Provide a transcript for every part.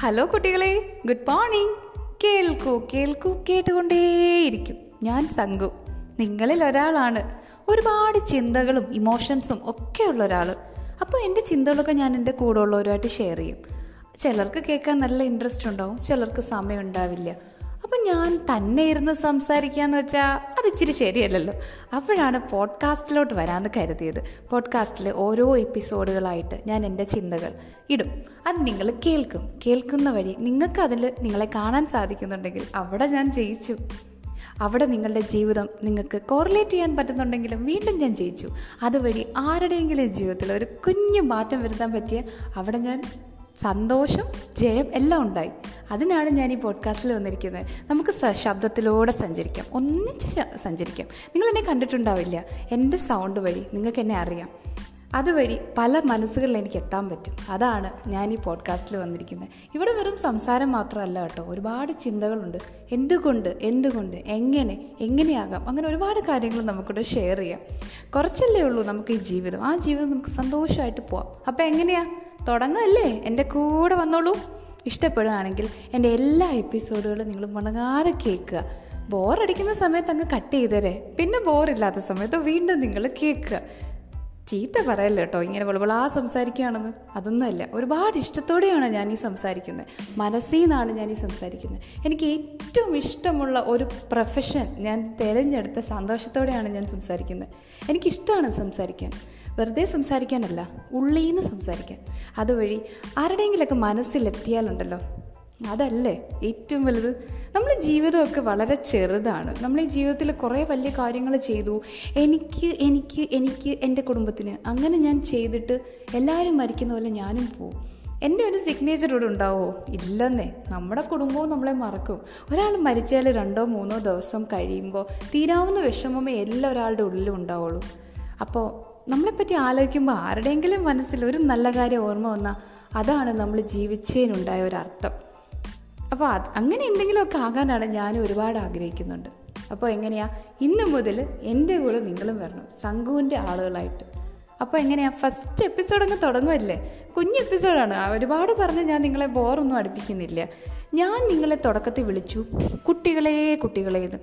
Hello കുട്ടികളെ, good morning. കേൾക്കൂ കേൾക്കൂ, കേട്ടുകൊണ്ടേയിരിക്കും. ഞാൻ സംഘു, നിങ്ങളിൽ ഒരാളാണ്. ഒരുപാട് ചിന്തകളും ഇമോഷൻസും ഒക്കെ ഉള്ള ഒരാൾ. അപ്പോൾ എൻ്റെ ചിന്തകളൊക്കെ ഞാൻ എൻ്റെ കൂടെ ഉള്ളവരുമായിട്ട് ഷെയർ ചെയ്യും. ചിലർക്ക് കേൾക്കാൻ നല്ല ഇൻട്രസ്റ്റ് ഉണ്ടാവും, ചിലർക്ക് സമയം ഉണ്ടാവില്ല. അപ്പം ഞാൻ തന്നെ ഇരുന്ന് സംസാരിക്കുകയെന്ന് വെച്ചാൽ അതിച്ചിരി ശരിയല്ലല്ലോ. അപ്പോഴാണ് പോഡ്കാസ്റ്റിലോട്ട് വരാമെന്ന് കരുതിയത്. പോഡ്കാസ്റ്റിൽ ഓരോ എപ്പിസോഡുകളായിട്ട് ഞാൻ എൻ്റെ ചിന്തകൾ ഇടും, അത് നിങ്ങൾ കേൾക്കും. കേൾക്കുന്ന വഴി നിങ്ങൾക്ക് അതിൽ നിങ്ങളെ കാണാൻ സാധിക്കുന്നുണ്ടെങ്കിൽ അവിടെ ഞാൻ ജയിച്ചു. അവിടെ നിങ്ങളുടെ ജീവിതം നിങ്ങൾക്ക് കോറിലേറ്റ് ചെയ്യാൻ പറ്റുന്നുണ്ടെങ്കിലും വീണ്ടും ഞാൻ ജയിച്ചു. അതുവഴി ആരുടെയെങ്കിലും ജീവിതത്തിൽ ഒരു കുഞ്ഞു മാറ്റം വരുത്താൻ പറ്റിയ അവിടെ ഞാൻ സന്തോഷം, ജയം എല്ലാം ഉണ്ടായി. അതിനാണ് ഞാൻ ഈ പോഡ്കാസ്റ്റിൽ വന്നിരിക്കുന്നത്. നമുക്ക് ശബ്ദത്തിലൂടെ സഞ്ചരിക്കാം, ഒന്നിച്ച് സഞ്ചരിക്കാം. നിങ്ങളെന്നെ കണ്ടിട്ടുണ്ടാവില്ല, എൻ്റെ സൗണ്ട് വഴി നിങ്ങൾക്ക് എന്നെ അറിയാം. അതുവഴി പല മനസ്സുകളിൽ എനിക്ക് എത്താൻ പറ്റും. അതാണ് ഞാൻ ഈ പോഡ്കാസ്റ്റിൽ വന്നിരിക്കുന്നത്. ഇവിടെ വെറും സംസാരം മാത്രമല്ല കേട്ടോ, ഒരുപാട് ചിന്തകളുണ്ട്. എന്തുകൊണ്ട് എങ്ങനെയാകാം, അങ്ങനെ ഒരുപാട് കാര്യങ്ങൾ നമുക്കിവിടെ ഷെയർ ചെയ്യാം. കുറച്ചല്ലേ ഉള്ളൂ നമുക്ക് ഈ ജീവിതം. ആ ജീവിതം നമുക്ക് സന്തോഷമായിട്ട് പോവാം. അപ്പോൾ എങ്ങനെയാണ് തുടങ്ങല്ലേ? എൻ്റെ കൂടെ വന്നോളൂ. ഇഷ്ടപ്പെടുകയാണെങ്കിൽ എൻ്റെ എല്ലാ എപ്പിസോഡുകളും നിങ്ങൾ മുടങ്ങാതെ കേൾക്കുക. ബോറടിക്കുന്ന സമയത്ത് അങ്ങ് കട്ട് ചെയ്തേരെ, പിന്നെ ബോറില്ലാത്ത സമയത്ത് വീണ്ടും നിങ്ങൾ കേൾക്കുക. ചീത്ത പറയല്ല കേട്ടോ, ഇങ്ങനെ വിളവിളാ സംസാരിക്കുകയാണെന്ന്, അതൊന്നുമല്ല. ഒരുപാട് ഇഷ്ടത്തോടെയാണ് ഞാൻ ഈ സംസാരിക്കുന്നത്, മനസ്സിൽ നിന്നാണ് ഞാൻ ഈ സംസാരിക്കുന്നത്. എനിക്ക് ഏറ്റവും ഇഷ്ടമുള്ള ഒരു പ്രൊഫഷൻ ഞാൻ തിരഞ്ഞെടുത്ത സന്തോഷത്തോടെയാണ് ഞാൻ സംസാരിക്കുന്നത്. എനിക്കിഷ്ടമാണ് സംസാരിക്കാൻ, വെറുതെ സംസാരിക്കാനല്ല, ഉള്ളിൽ നിന്ന് സംസാരിക്കാൻ. അതുവഴി ആരുടെയെങ്കിലൊക്കെ മനസ്സിലെത്തിയാലുണ്ടല്ലോ, അതല്ലേ ഏറ്റവും വലുത്. നമ്മൾ ജീവിതമൊക്കെ വളരെ ചെറുതാണ്. നമ്മൾ ഈ ജീവിതത്തിൽ കുറേ വലിയ കാര്യങ്ങൾ ചെയ്തു. എനിക്ക് എൻ്റെ കുടുംബത്തിന് അങ്ങനെ ഞാൻ ചെയ്തിട്ട് എല്ലാവരും മരിക്കുന്ന പോലെ ഞാനും പോവും. എൻ്റെ ഒരു സിഗ്നേച്ചർ ഇവിടെ ഉണ്ടാവുമോ? ഇല്ലെന്നേ. നമ്മുടെ കുടുംബവും നമ്മളെ മറക്കും. ഒരാൾ മരിച്ചാൽ 2-3 ദിവസം കഴിയുമ്പോൾ തീരാവുന്ന വിഷമമേ എല്ലാ ഒരാളുടെ ഉള്ളിലും ഉണ്ടാവുള്ളൂ. അപ്പോൾ നമ്മളെപ്പറ്റി ആലോചിക്കുമ്പോൾ ആരുടെയെങ്കിലും മനസ്സിൽ ഒരു നല്ല കാര്യം ഓർമ്മ വന്നാൽ അതാണ് നമ്മൾ ജീവിച്ചതിനുണ്ടായ ഒരർത്ഥം. അപ്പോൾ അങ്ങനെ എന്തെങ്കിലുമൊക്കെ ആകാനാണ് ഞാനും ഒരുപാട് ആഗ്രഹിക്കുന്നുണ്ട്. അപ്പോൾ എങ്ങനെയാണ്? ഇന്ന് മുതൽ എൻ്റെ കൂടെ നിങ്ങളും വരണം, സംഘുവിൻ്റെ ആളുകളായിട്ട്. അപ്പോൾ എങ്ങനെയാണ്? ഫസ്റ്റ് എപ്പിസോഡങ്ങ് തുടങ്ങുമല്ലേ? കുഞ്ഞ് എപ്പിസോഡാണ്, ഒരുപാട് പറഞ്ഞ് ഞാൻ നിങ്ങളെ ബോറൊന്നും അടുപ്പിക്കുന്നില്ല. ഞാൻ നിങ്ങളെ തുടക്കത്തിൽ വിളിച്ചു കുട്ടികളെ കുട്ടികളേന്ന്.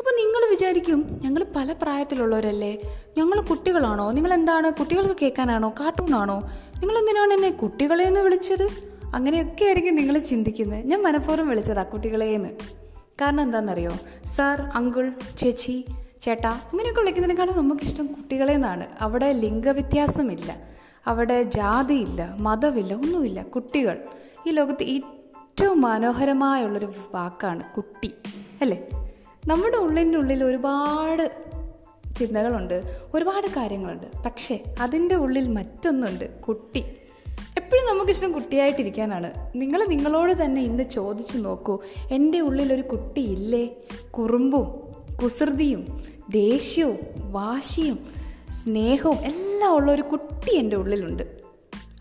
അപ്പോൾ നിങ്ങൾ വിചാരിക്കും, ഞങ്ങൾ പല പ്രായത്തിലുള്ളവരല്ലേ, ഞങ്ങൾ കുട്ടികളാണോ? നിങ്ങളെന്താണ്, കുട്ടികൾക്ക് കേൾക്കാനാണോ? കാർട്ടൂണാണോ? നിങ്ങളെന്തിനാണ് എന്നെ കുട്ടികളെന്ന് വിളിച്ചത്? അങ്ങനെയൊക്കെ ആയിരിക്കും നിങ്ങൾ ചിന്തിക്കുന്നത്. ഞാൻ മനഃപൂർവ്വം വിളിച്ചതാ കുട്ടികളേന്ന്. കാരണം എന്താണെന്നറിയോ, സാർ, അങ്കിൾ, ചേച്ചി, ചേട്ടാ അങ്ങനെയൊക്കെ വിളിക്കുന്നതിനേക്കാളും നമുക്കിഷ്ടം കുട്ടികളെന്നാണ്. അവിടെ ലിംഗവ്യത്യാസമില്ല, അവിടെ ജാതിയില്ല, മതമില്ല, ഒന്നുമില്ല. കുട്ടികൾ ഈ ലോകത്ത് ഏറ്റവും മനോഹരമായുള്ളൊരു വാക്കാണ് കുട്ടി, അല്ലേ? നമ്മുടെ ഉള്ളിനുള്ളിൽ ഒരുപാട് ചിന്തകളുണ്ട്, ഒരുപാട് കാര്യങ്ങളുണ്ട്. പക്ഷേ അതിൻ്റെ ഉള്ളിൽ മറ്റൊന്നുണ്ട്, കുട്ടി. എപ്പോഴും നമുക്കിഷ്ടം കുട്ടിയായിട്ടിരിക്കാനാണ്. നിങ്ങളോട് തന്നെ ഇന്ന് ചോദിച്ചു നോക്കൂ, എൻ്റെ ഉള്ളിലൊരു കുട്ടിയില്ലേ? കുറുമ്പും കുസൃതിയും ദേഷ്യവും വാശിയും സ്നേഹവും എല്ലാം ഉള്ള ഒരു കുട്ടി എൻ്റെ ഉള്ളിലുണ്ട്.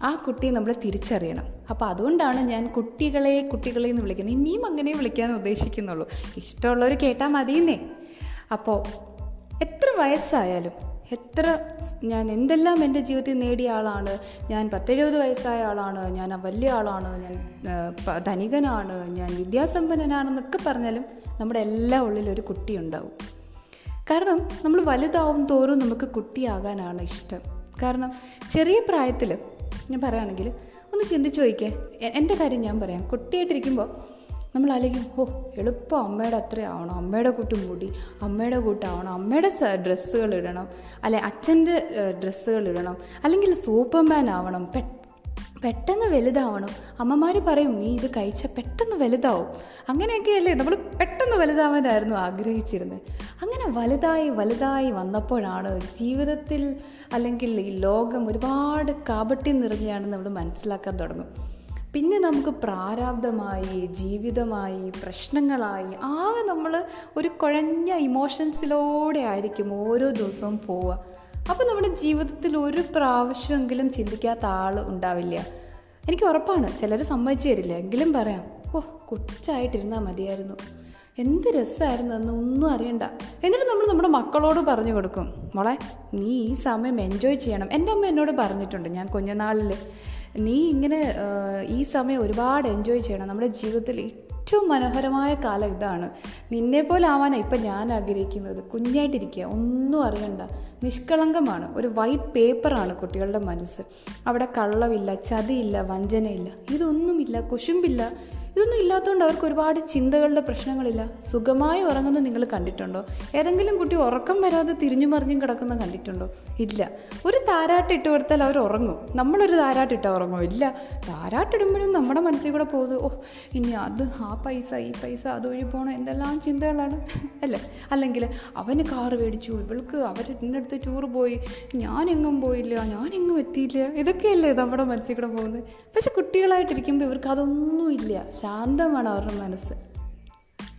ആ കുട്ടിയെ നമ്മൾ തിരിച്ചറിയണം. അപ്പോൾ അതുകൊണ്ടാണ് ഞാൻ കുട്ടികളെ കുട്ടികളെ എന്ന് വിളിക്കുന്നത്. ഇനിയും അങ്ങനെ വിളിക്കാൻ ഉദ്ദേശിക്കുന്നുള്ളൂ, ഇഷ്ടമുള്ളവർ കേട്ടാൽ മതിയെന്നേ. അപ്പോൾ എത്ര വയസ്സായാലും, ഞാൻ എന്തെല്ലാം എൻ്റെ ജീവിതത്തിൽ നേടിയ ആളാണ്, ഞാൻ 70 വയസ്സായ ആളാണ്, ഞാൻ വലിയ ആളാണ്, ഞാൻ ധനികനാണ്, ഞാൻ വിദ്യാസമ്പന്നനാണെന്നൊക്കെ പറഞ്ഞാലും നമ്മുടെ എല്ലാ ഉള്ളിലൊരു കുട്ടി ഉണ്ടാവും. കാരണം നമ്മൾ വലുതാവും തോറും നമുക്ക് കുട്ടിയാകാനാണ് ഇഷ്ടം. കാരണം ചെറിയ പ്രായത്തിൽ ഞാൻ പറയുകയാണെങ്കിൽ ഒന്ന് ചിന്തിച്ച് ചോദിക്കേ. എൻ്റെ കാര്യം ഞാൻ പറയാം. കുട്ടിയായിട്ടിരിക്കുമ്പോൾ നമ്മൾ ആലോചിക്കും, ഓ എളുപ്പം അമ്മയുടെ അത്ര ആവണം, അമ്മയുടെ കൂട്ട് മൂടി, അമ്മയുടെ കൂട്ടാവണം, അമ്മയുടെ ഡ്രസ്സുകൾ ഇടണം, അല്ലെ അച്ഛൻ്റെ ഡ്രസ്സുകൾ ഇടണം, അല്ലെങ്കിൽ സൂപ്പർമാൻ ആവണം, പെട്ടെന്ന് വലുതാവണം. അമ്മമാർ പറയും, നീ ഇത് കഴിച്ചാൽ പെട്ടെന്ന് വലുതാവും. അങ്ങനെയൊക്കെയല്ലേ നമ്മൾ പെട്ടെന്ന് വലുതാവാനായിരുന്നു ആഗ്രഹിച്ചിരുന്നത്. അങ്ങനെ വലുതായി വന്നപ്പോഴാണ് ജീവിതത്തിൽ അല്ലെങ്കിൽ ഈ ലോകം ഒരുപാട് കാപട്യം നിറഞ്ഞാണെന്ന് നമ്മൾ മനസ്സിലാക്കാൻ തുടങ്ങും. പിന്നെ നമുക്ക് പ്രാരാബ്ധമായി, ജീവിതമായി, പ്രശ്നങ്ങളായി ആകെ നമ്മൾ ഒരു കുഴഞ്ഞ ഇമോഷൻസിലൂടെ ആയിരിക്കും ഓരോ ദിവസവും പോവുക. അപ്പോൾ നമ്മുടെ ജീവിതത്തിൽ ഒരു പ്രാവശ്യമെങ്കിലും ചിന്തിക്കാത്ത ആൾ ഉണ്ടാവില്ല. എനിക്ക് ഉറപ്പാണ്, ചിലർ സമ്മതിച്ചു തരില്ല, എങ്കിലും പറയാം, ഓ കൊച്ചായിട്ടിരുന്നാൽ മതിയായിരുന്നു, എന്ത് രസമായിരുന്നു എന്ന് ഒന്നും അറിയണ്ട. എന്നിട്ട് നമ്മൾ നമ്മുടെ മക്കളോട് പറഞ്ഞു കൊടുക്കും, മോളെ നീ ഈ സമയം എൻജോയ് ചെയ്യണം. എൻ്റെ അമ്മ എന്നോട് പറഞ്ഞിട്ടുണ്ട്, ഞാൻ കുഞ്ഞുനാളിൽ നീ ഇങ്ങനെ ഈ സമയം ഒരുപാട് എൻജോയ് ചെയ്യണം. നമ്മുടെ ജീവിതത്തിൽ ഏറ്റവും മനോഹരമായ കാലം ഇതാണ്. നിന്നെപ്പോലെ ആവാനാണ് ഇപ്പം ഞാൻ ആഗ്രഹിക്കുന്നത്. കുഞ്ഞായിട്ടിരിക്കുക, ഒന്നും അറിയണ്ട, നിഷ്കളങ്കമാണ്. ഒരു വൈറ്റ് പേപ്പറാണ് കുട്ടികളുടെ മനസ്സ്. അവിടെ കള്ളമില്ല, ചതിയില്ല, വഞ്ചനയില്ല, ഇതൊന്നുമില്ല, കുശുമ്പില്ല. ഇതൊന്നും ഇല്ലാത്തതുകൊണ്ട് അവർക്ക് ഒരുപാട് ചിന്തകളുടെ പ്രശ്നങ്ങളില്ല. സുഖമായി ഉറങ്ങുന്നത് നിങ്ങൾ കണ്ടിട്ടുണ്ടോ? ഏതെങ്കിലും കുട്ടി ഉറക്കം വരാതെ തിരിഞ്ഞു മറിഞ്ഞും കിടക്കുന്ന കണ്ടിട്ടുണ്ടോ? ഇല്ല. ഒരു താരാട്ടിട്ട് കൊടുത്താൽ അവർ ഉറങ്ങും. നമ്മളൊരു താരാട്ടിട്ടാൽ ഉറങ്ങും? ഇല്ല. താരാട്ടിടുമ്പോഴും നമ്മുടെ മനസ്സിൽ കൂടെ പോകുന്നത് ഓ ഇനി അത്, ആ പൈസ, ഈ പൈസ, അതുവഴി പോകണം, എന്തെല്ലാം ചിന്തകളാണ് അല്ലേ? അല്ലെങ്കിൽ അവന് കാറ് മേടിച്ചു, ഇവൾക്ക് അവരെടുത്ത് ടൂർ പോയി, ഞാനെങ്ങും പോയില്ല, ഞാനെങ്ങും എത്തിയില്ല, ഇതൊക്കെയല്ലേ നമ്മുടെ മനസ്സിൽ കൂടെ പോകുന്നത്. പക്ഷെ കുട്ടികളായിട്ടിരിക്കുമ്പോൾ ഇവർക്ക് അതൊന്നുമില്ല. ശാന്തമാണ് അവരുടെ മനസ്സ്.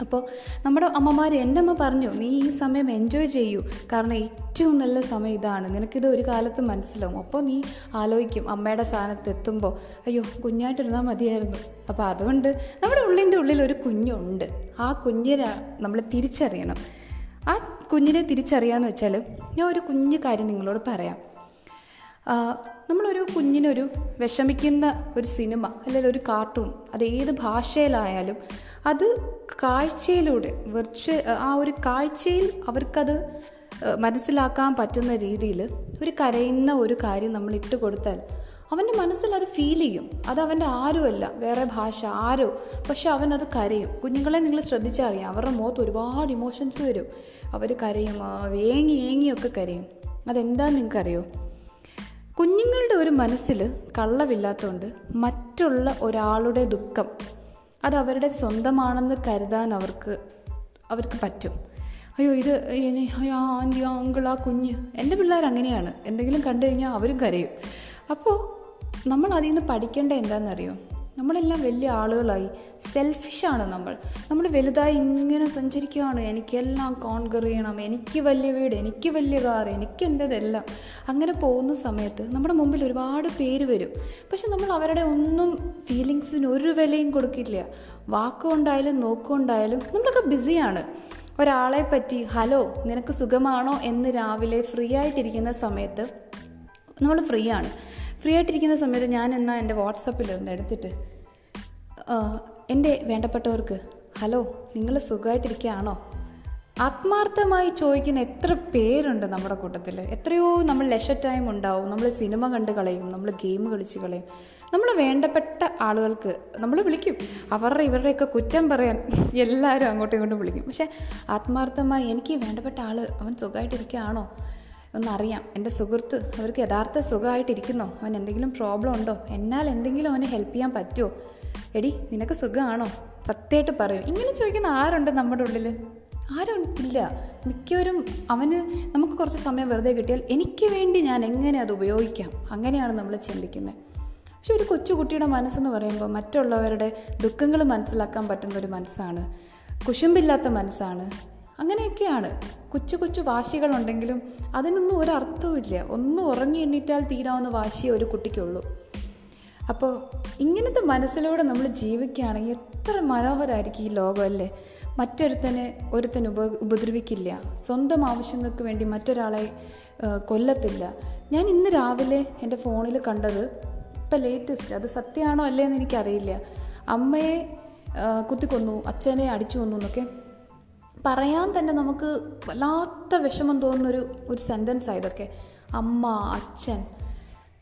അപ്പോൾ നമ്മുടെ അമ്മമാർ, എൻ്റെ അമ്മ പറഞ്ഞു, നീ ഈ സമയം എൻജോയ് ചെയ്യൂ, കാരണം ഏറ്റവും നല്ല സമയം ഇതാണ്, നിനക്കിത് ഒരു കാലത്ത് മനസ്സിലാവും. അപ്പോൾ നീ ആലോചിക്കും അമ്മയുടെ സ്ഥാനത്ത് എത്തുമ്പോൾ അയ്യോ കുഞ്ഞായിട്ടിരുന്നാൽ മതിയായിരുന്നു. അപ്പോൾ അതുകൊണ്ട് നമ്മുടെ ഉള്ളിൻ്റെ ഉള്ളിൽ ഒരു കുഞ്ഞുണ്ട്. ആ കുഞ്ഞിനെ നമ്മൾ തിരിച്ചറിയണം. ആ കുഞ്ഞിനെ തിരിച്ചറിയാന്ന് വെച്ചാൽ ഞാൻ ഒരു കുഞ്ഞു കാര്യം നിങ്ങളോട് പറയാം. നമ്മളൊരു കുഞ്ഞിനൊരു വിഷമിക്കുന്ന ഒരു സിനിമ അല്ലെങ്കിൽ ഒരു കാർട്ടൂൺ, അത് ഏത് ഭാഷയിലായാലും അത് കാഴ്ചയിലൂടെ ആ ഒരു കാഴ്ചയിൽ അവർക്കത് മനസ്സിലാക്കാൻ പറ്റുന്ന രീതിയിൽ ഒരു കരയുന്ന ഒരു കാര്യം നമ്മൾ ഇട്ട് കൊടുത്താൽ അവൻ്റെ മനസ്സിൽ അത് ഫീൽ ചെയ്യും. അത് അവൻ്റെ ആരുമല്ല, വേറെ ഭാഷ ആരോ, പക്ഷെ അവനത് കരയും. കുഞ്ഞുങ്ങളെ നിങ്ങൾ ശ്രദ്ധിച്ചാൽ അറിയാം, അവരുടെ മുഖത്ത് ഒരുപാട് ഇമോഷൻസ് വരും. അവർ കരയും, ഏങ്ങി ഏങ്ങിയൊക്കെ കരയും. അതെന്താണെന്ന് നിങ്ങൾക്കറിയോ? കുഞ്ഞുങ്ങളുടെ ഒരു മനസ്സിൽ കള്ളമില്ലാത്തതുകൊണ്ട് മറ്റുള്ള ഒരാളുടെ ദുഃഖം അത് അവരുടെ സ്വന്തമാണെന്ന് കരുതാൻ അവർക്ക് പറ്റും. അയ്യോ ഇത് ആൻ്റി, അങ്കിൾ, ആ കുഞ്ഞ്. എൻ്റെ പിള്ളേർ അങ്ങനെയാണ്. എന്തെങ്കിലും കണ്ടു കഴിഞ്ഞാൽ അവരും കരയും. അപ്പോൾ നമ്മൾ അതിൽ നിന്ന് പഠിക്കേണ്ട എന്താണെന്നറിയോ? നമ്മളെല്ലാം വലിയ ആളുകളായി, സെൽഫിഷാണ് നമ്മൾ. നമ്മൾ വലുതായി ഇങ്ങനെ സഞ്ചരിക്കുകയാണ്, എനിക്കെല്ലാം കോൺകർ ചെയ്യണം, എനിക്ക് വലിയ വീട്, എനിക്ക് വലിയ കാർ, എനിക്ക് എൻ്റെതെല്ലാം. അങ്ങനെ പോകുന്ന സമയത്ത് നമ്മുടെ മുമ്പിൽ ഒരുപാട് പേര് വരും. പക്ഷെ നമ്മൾ അവരുടെ ഒന്നും ഫീലിങ്സിന് ഒരു വിലയും കൊടുക്കില്ല. വാക്കുകൊണ്ടായാലും നോക്കുകൊണ്ടായാലും നമ്മളൊക്കെ ബിസിയാണ്. ഒരാളെ പറ്റി ഹലോ നിനക്ക് സുഖമാണോ എന്ന് രാവിലെ ഫ്രീ ആയിട്ടിരിക്കുന്ന സമയത്ത് നമ്മൾ ഫ്രീ ആയിട്ടിരിക്കുന്ന സമയത്ത് ഞാൻ എന്നാൽ എൻ്റെ വാട്സപ്പിൽ ഒന്ന് എടുത്തിട്ട് എൻ്റെ വേണ്ടപ്പെട്ടവർക്ക് ഹലോ നിങ്ങൾ സുഖമായിട്ടിരിക്കുകയാണോ ആത്മാർത്ഥമായി ചോദിക്കുന്ന എത്ര പേരുണ്ട് നമ്മുടെ കൂട്ടത്തിൽ. എത്രയോ നമ്മൾ ലെഷർ ടൈം ഉണ്ടാവും, നമ്മൾ സിനിമ കണ്ട് കളയും, നമ്മൾ ഗെയിം കളിച്ച് കളയും. നമ്മൾ വേണ്ടപ്പെട്ട ആളുകൾക്ക് നമ്മൾ വിളിക്കും. ഇവരുടെയൊക്കെ കുറ്റം പറയാൻ എല്ലാവരും അങ്ങോട്ടും ഇങ്ങോട്ടും വിളിക്കും. പക്ഷേ ആത്മാർത്ഥമായി എനിക്ക് വേണ്ടപ്പെട്ട ആൾ അവൻ സുഖമായിട്ടിരിക്കുകയാണോ ഒന്നറിയാം, എൻ്റെ സുഹൃത്ത് അവർക്ക് യഥാർത്ഥ സുഖമായിട്ടിരിക്കുന്നോ, അവൻ എന്തെങ്കിലും പ്രോബ്ലം ഉണ്ടോ, എന്നാൽ എന്തെങ്കിലും അവനെ ഹെൽപ്പ് ചെയ്യാൻ പറ്റുമോ, എടി നിനക്ക് സുഖമാണോ സത്യമായിട്ട് പറയും. ഇങ്ങനെ ചോദിക്കുന്ന ആരുണ്ട് നമ്മുടെ ഉള്ളിൽ? ആരും ഇല്ല. മിക്കവരും നമുക്ക് കുറച്ച് സമയം വെറുതെ കിട്ടിയാൽ എനിക്ക് വേണ്ടി ഞാൻ എങ്ങനെ അത് ഉപയോഗിക്കാം, അങ്ങനെയാണ് നമ്മൾ ചിന്തിക്കുന്നത്. പക്ഷെ ഒരു കൊച്ചുകുട്ടിയുടെ മനസ്സെന്ന് പറയുമ്പോൾ മറ്റുള്ളവരുടെ ദുഃഖങ്ങൾ മനസ്സിലാക്കാൻ പറ്റുന്ന ഒരു മനസ്സാണ്, കുശുമ്പില്ലാത്ത മനസ്സാണ്. അങ്ങനെയൊക്കെയാണ്. കൊച്ചു കൊച്ചു വാശികളുണ്ടെങ്കിലും അതിനൊന്നും ഒരർത്ഥവുമില്ല. ഒന്ന് ഉറങ്ങി എണ്ണീറ്റാൽ തീരാവുന്ന വാശിയെ ഒരു കുട്ടിക്കുള്ളൂ. അപ്പോൾ ഇങ്ങനത്തെ മനസ്സിലൂടെ നമ്മൾ ജീവിക്കുകയാണെങ്കിൽ എത്ര മനോഹരമായിരിക്കും ഈ ലോകം, അല്ലേ? ഒരുത്തനെ ഉപദ്രവിക്കില്ല, സ്വന്തം ആവശ്യങ്ങൾക്ക് വേണ്ടി മറ്റൊരാളെ കൊല്ലത്തില്ല. ഞാൻ ഇന്ന് രാവിലെ എൻ്റെ ഫോണിൽ കണ്ടത്, ഇപ്പം ലേറ്റസ്റ്റ്, അത് സത്യമാണോ അല്ലേ എന്ന് എനിക്കറിയില്ല, അമ്മയെ കുത്തിക്കൊന്നു, അച്ഛനെ അടിച്ചു കൊന്നു എന്നൊക്കെ പറയാൻ തന്നെ നമുക്ക് വല്ലാത്ത വിഷമം തോന്നുന്നൊരു സെൻറ്റൻസാണ് ഇതൊക്കെ. അമ്മ, അച്ഛൻ,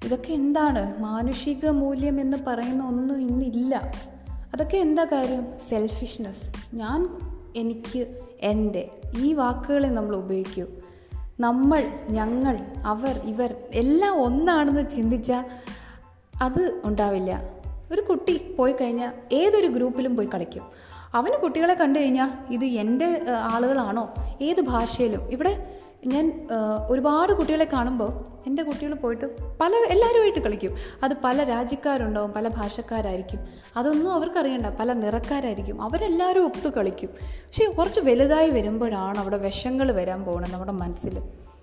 ഇതൊക്കെ എന്താണ്? മാനുഷിക മൂല്യം എന്ന് പറയുന്ന ഒന്നും ഇന്നില്ല. അതൊക്കെ എന്താ കാര്യം? സെൽഫിഷ്നെസ്. ഞാൻ, എനിക്ക്, എൻ്റെ, ഈ വാക്കുകളെ നമ്മൾ ഉപയോഗിക്കൂ. നമ്മൾ, ഞങ്ങൾ, അവർ, ഇവർ എല്ലാം ഒന്നാണെന്ന് ചിന്തിച്ചാൽ അത് ഉണ്ടാവില്ല. ഒരു കുട്ടി പോയി കഴിഞ്ഞാൽ ഏതൊരു ഗ്രൂപ്പിലും പോയി കളിക്കും. അവന് കുട്ടികളെ കണ്ടു കഴിഞ്ഞാൽ ഇത് എൻ്റെ ആളുകളാണോ, ഏത് ഭാഷയിലും. ഇവിടെ ഞാൻ ഒരുപാട് കുട്ടികളെ കാണുമ്പോൾ എൻ്റെ കുട്ടികൾ പോയിട്ട് എല്ലാവരുമായിട്ട് കളിക്കും. അത് പല രാജ്യക്കാരുണ്ടാവും, പല ഭാഷക്കാരായിരിക്കും, അതൊന്നും അവർക്കറിയണ്ട, പല നിറക്കാരായിരിക്കും, അവരെല്ലാവരും ഒത്തു കളിക്കും. പക്ഷേ കുറച്ച് വലുതായി വരുമ്പോഴാണ് അവിടെ വിഷങ്ങൾ വരാൻ പോകുന്നത് നമ്മുടെ മനസ്സിൽ.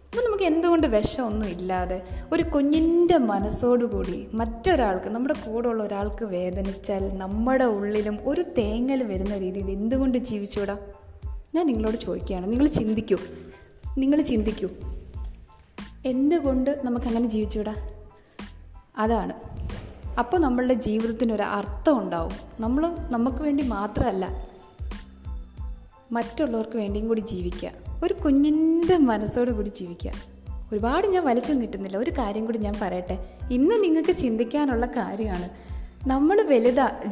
അപ്പം നമുക്ക് എന്തുകൊണ്ട് വിഷമൊന്നും ഇല്ലാതെ ഒരു കുഞ്ഞിൻ്റെ മനസ്സോടുകൂടി മറ്റൊരാൾക്ക്, നമ്മുടെ കൂടെ ഉള്ള ഒരാൾക്ക് വേദനിച്ചാൽ നമ്മുടെ ഉള്ളിലും ഒരു തേങ്ങൽ വരുന്ന രീതിയിൽ എന്തുകൊണ്ട് ജീവിച്ചുകൂടാ? ഞാൻ നിങ്ങളോട് ചോദിക്കുകയാണ്, നിങ്ങൾ ചിന്തിക്കൂ, എന്തുകൊണ്ട് നമുക്കങ്ങനെ ജീവിച്ചുകൂടാ? അതാണ്. അപ്പോൾ നമ്മളുടെ ജീവിതത്തിനൊരു അർത്ഥം ഉണ്ടാവും. നമ്മൾ നമുക്ക് വേണ്ടി മാത്രമല്ല, മറ്റുള്ളവർക്ക് വേണ്ടിയും കൂടി ജീവിക്കുക. ഒരു കുഞ്ഞിൻ്റെ മനസ്സോട് കൂടി ജീവിക്കുക. ഒരുപാട് ഞാൻ വലിച്ചു നീട്ടുന്നില്ല. ഒരു കാര്യം കൂടി ഞാൻ പറയട്ടെ, ഇന്ന് നിങ്ങൾക്ക് ചിന്തിക്കാനുള്ള കാര്യമാണ്. നമ്മൾ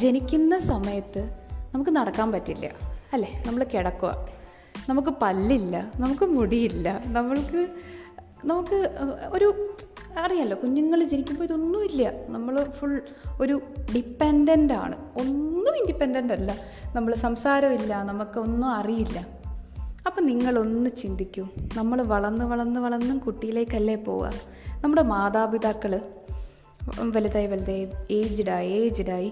ജനിക്കുന്ന സമയത്ത് നമുക്ക് നടക്കാൻ പറ്റില്ല അല്ലേ, നമ്മൾ കിടക്കുക, നമുക്ക് പല്ലില്ല, നമുക്ക് മുടിയില്ല, നമുക്ക് ഒരു അറിയാമല്ലോ, കുഞ്ഞുങ്ങൾ ജനിക്കുമ്പോൾ ഇതൊന്നുമില്ല. നമ്മൾ ഫുൾ ഒരു ഡിപ്പെൻഡൻ്റാണ്, ഒന്നും ഇൻഡിപെൻഡൻ്റ് അല്ല. നമ്മൾ സംസാരമില്ല, നമുക്കൊന്നും അറിയില്ല. അപ്പം നിങ്ങളൊന്ന് ചിന്തിക്കൂ, നമ്മൾ വളർന്ന് വളർന്ന് വളർന്നും കുട്ടിയിലേക്കല്ലേ പോവുക. നമ്മുടെ മാതാപിതാക്കൾ വലുതായി വലുതായി ഏജ്ഡായി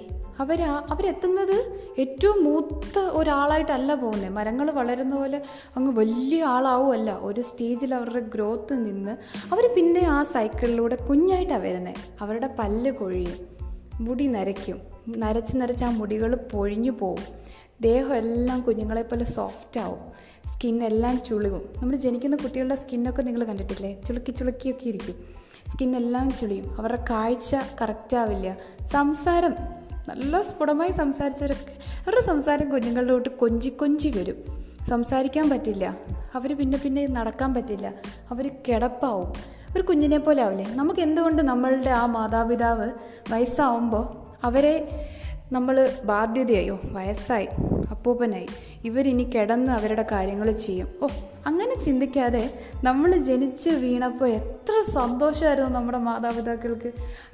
അവരെത്തുന്നത് ഏറ്റവും മൂത്ത ഒരാളായിട്ടല്ല പോകുന്നത്. മരങ്ങൾ വളരുന്ന പോലെ അങ്ങ് വലിയ ആളാവുമല്ല. ഒരു സ്റ്റേജിൽ അവരുടെ ഗ്രോത്ത് നിന്ന് അവർ പിന്നെ ആ സൈക്കിളിലൂടെ കുഞ്ഞായിട്ടാണ് വരുന്നത്. അവരുടെ പല്ല് കൊഴിയും, മുടി നരയ്ക്കും, നരച്ച് ആ മുടികൾ പൊഴിഞ്ഞു പോവും, ദേഹമെല്ലാം കുഞ്ഞുങ്ങളെപ്പോലെ സോഫ്റ്റാവും, സ്കിന്നെല്ലാം ചുളിവും. നമ്മൾ ജനിക്കുന്ന കുട്ടികളുടെ സ്കിന്നൊക്കെ നിങ്ങൾ കണ്ടിട്ടില്ലേ, ചുളുക്കിയൊക്കെ ഇരിക്കും, സ്കിന്നെല്ലാം ചുളിയും, അവരുടെ കാഴ്ച കറക്റ്റാവില്ല, സംസാരം നല്ല സ്ഫുടമായി സംസാരിച്ചവരൊക്കെ അവരുടെ സംസാരം കുഞ്ഞുങ്ങളുടെ തൊട്ട് കൊഞ്ചി വരും, സംസാരിക്കാൻ പറ്റില്ല, അവർ പിന്നെ നടക്കാൻ പറ്റില്ല, അവർ കിടപ്പാവും, ഒരു കുഞ്ഞിനെ പോലെ ആവില്ലേ. നമുക്ക് എന്തുകൊണ്ട് നമ്മളുടെ ആ മാതാപിതാവ് വയസ്സാവുമ്പോൾ അവരെ നമ്മൾ ബാധ്യതയായോ, വയസ്സായി, അപ്പൂപ്പനായി, ഇവരിനി കിടന്ന് അവരുടെ കാര്യങ്ങൾ ചെയ്യും. അങ്ങനെ ചിന്തിക്കാതെ നമ്മൾ ജനിച്ച് വീണപ്പോൾ എത്ര സന്തോഷമായിരുന്നു നമ്മുടെ മാതാപിതാക്കൾക്ക്.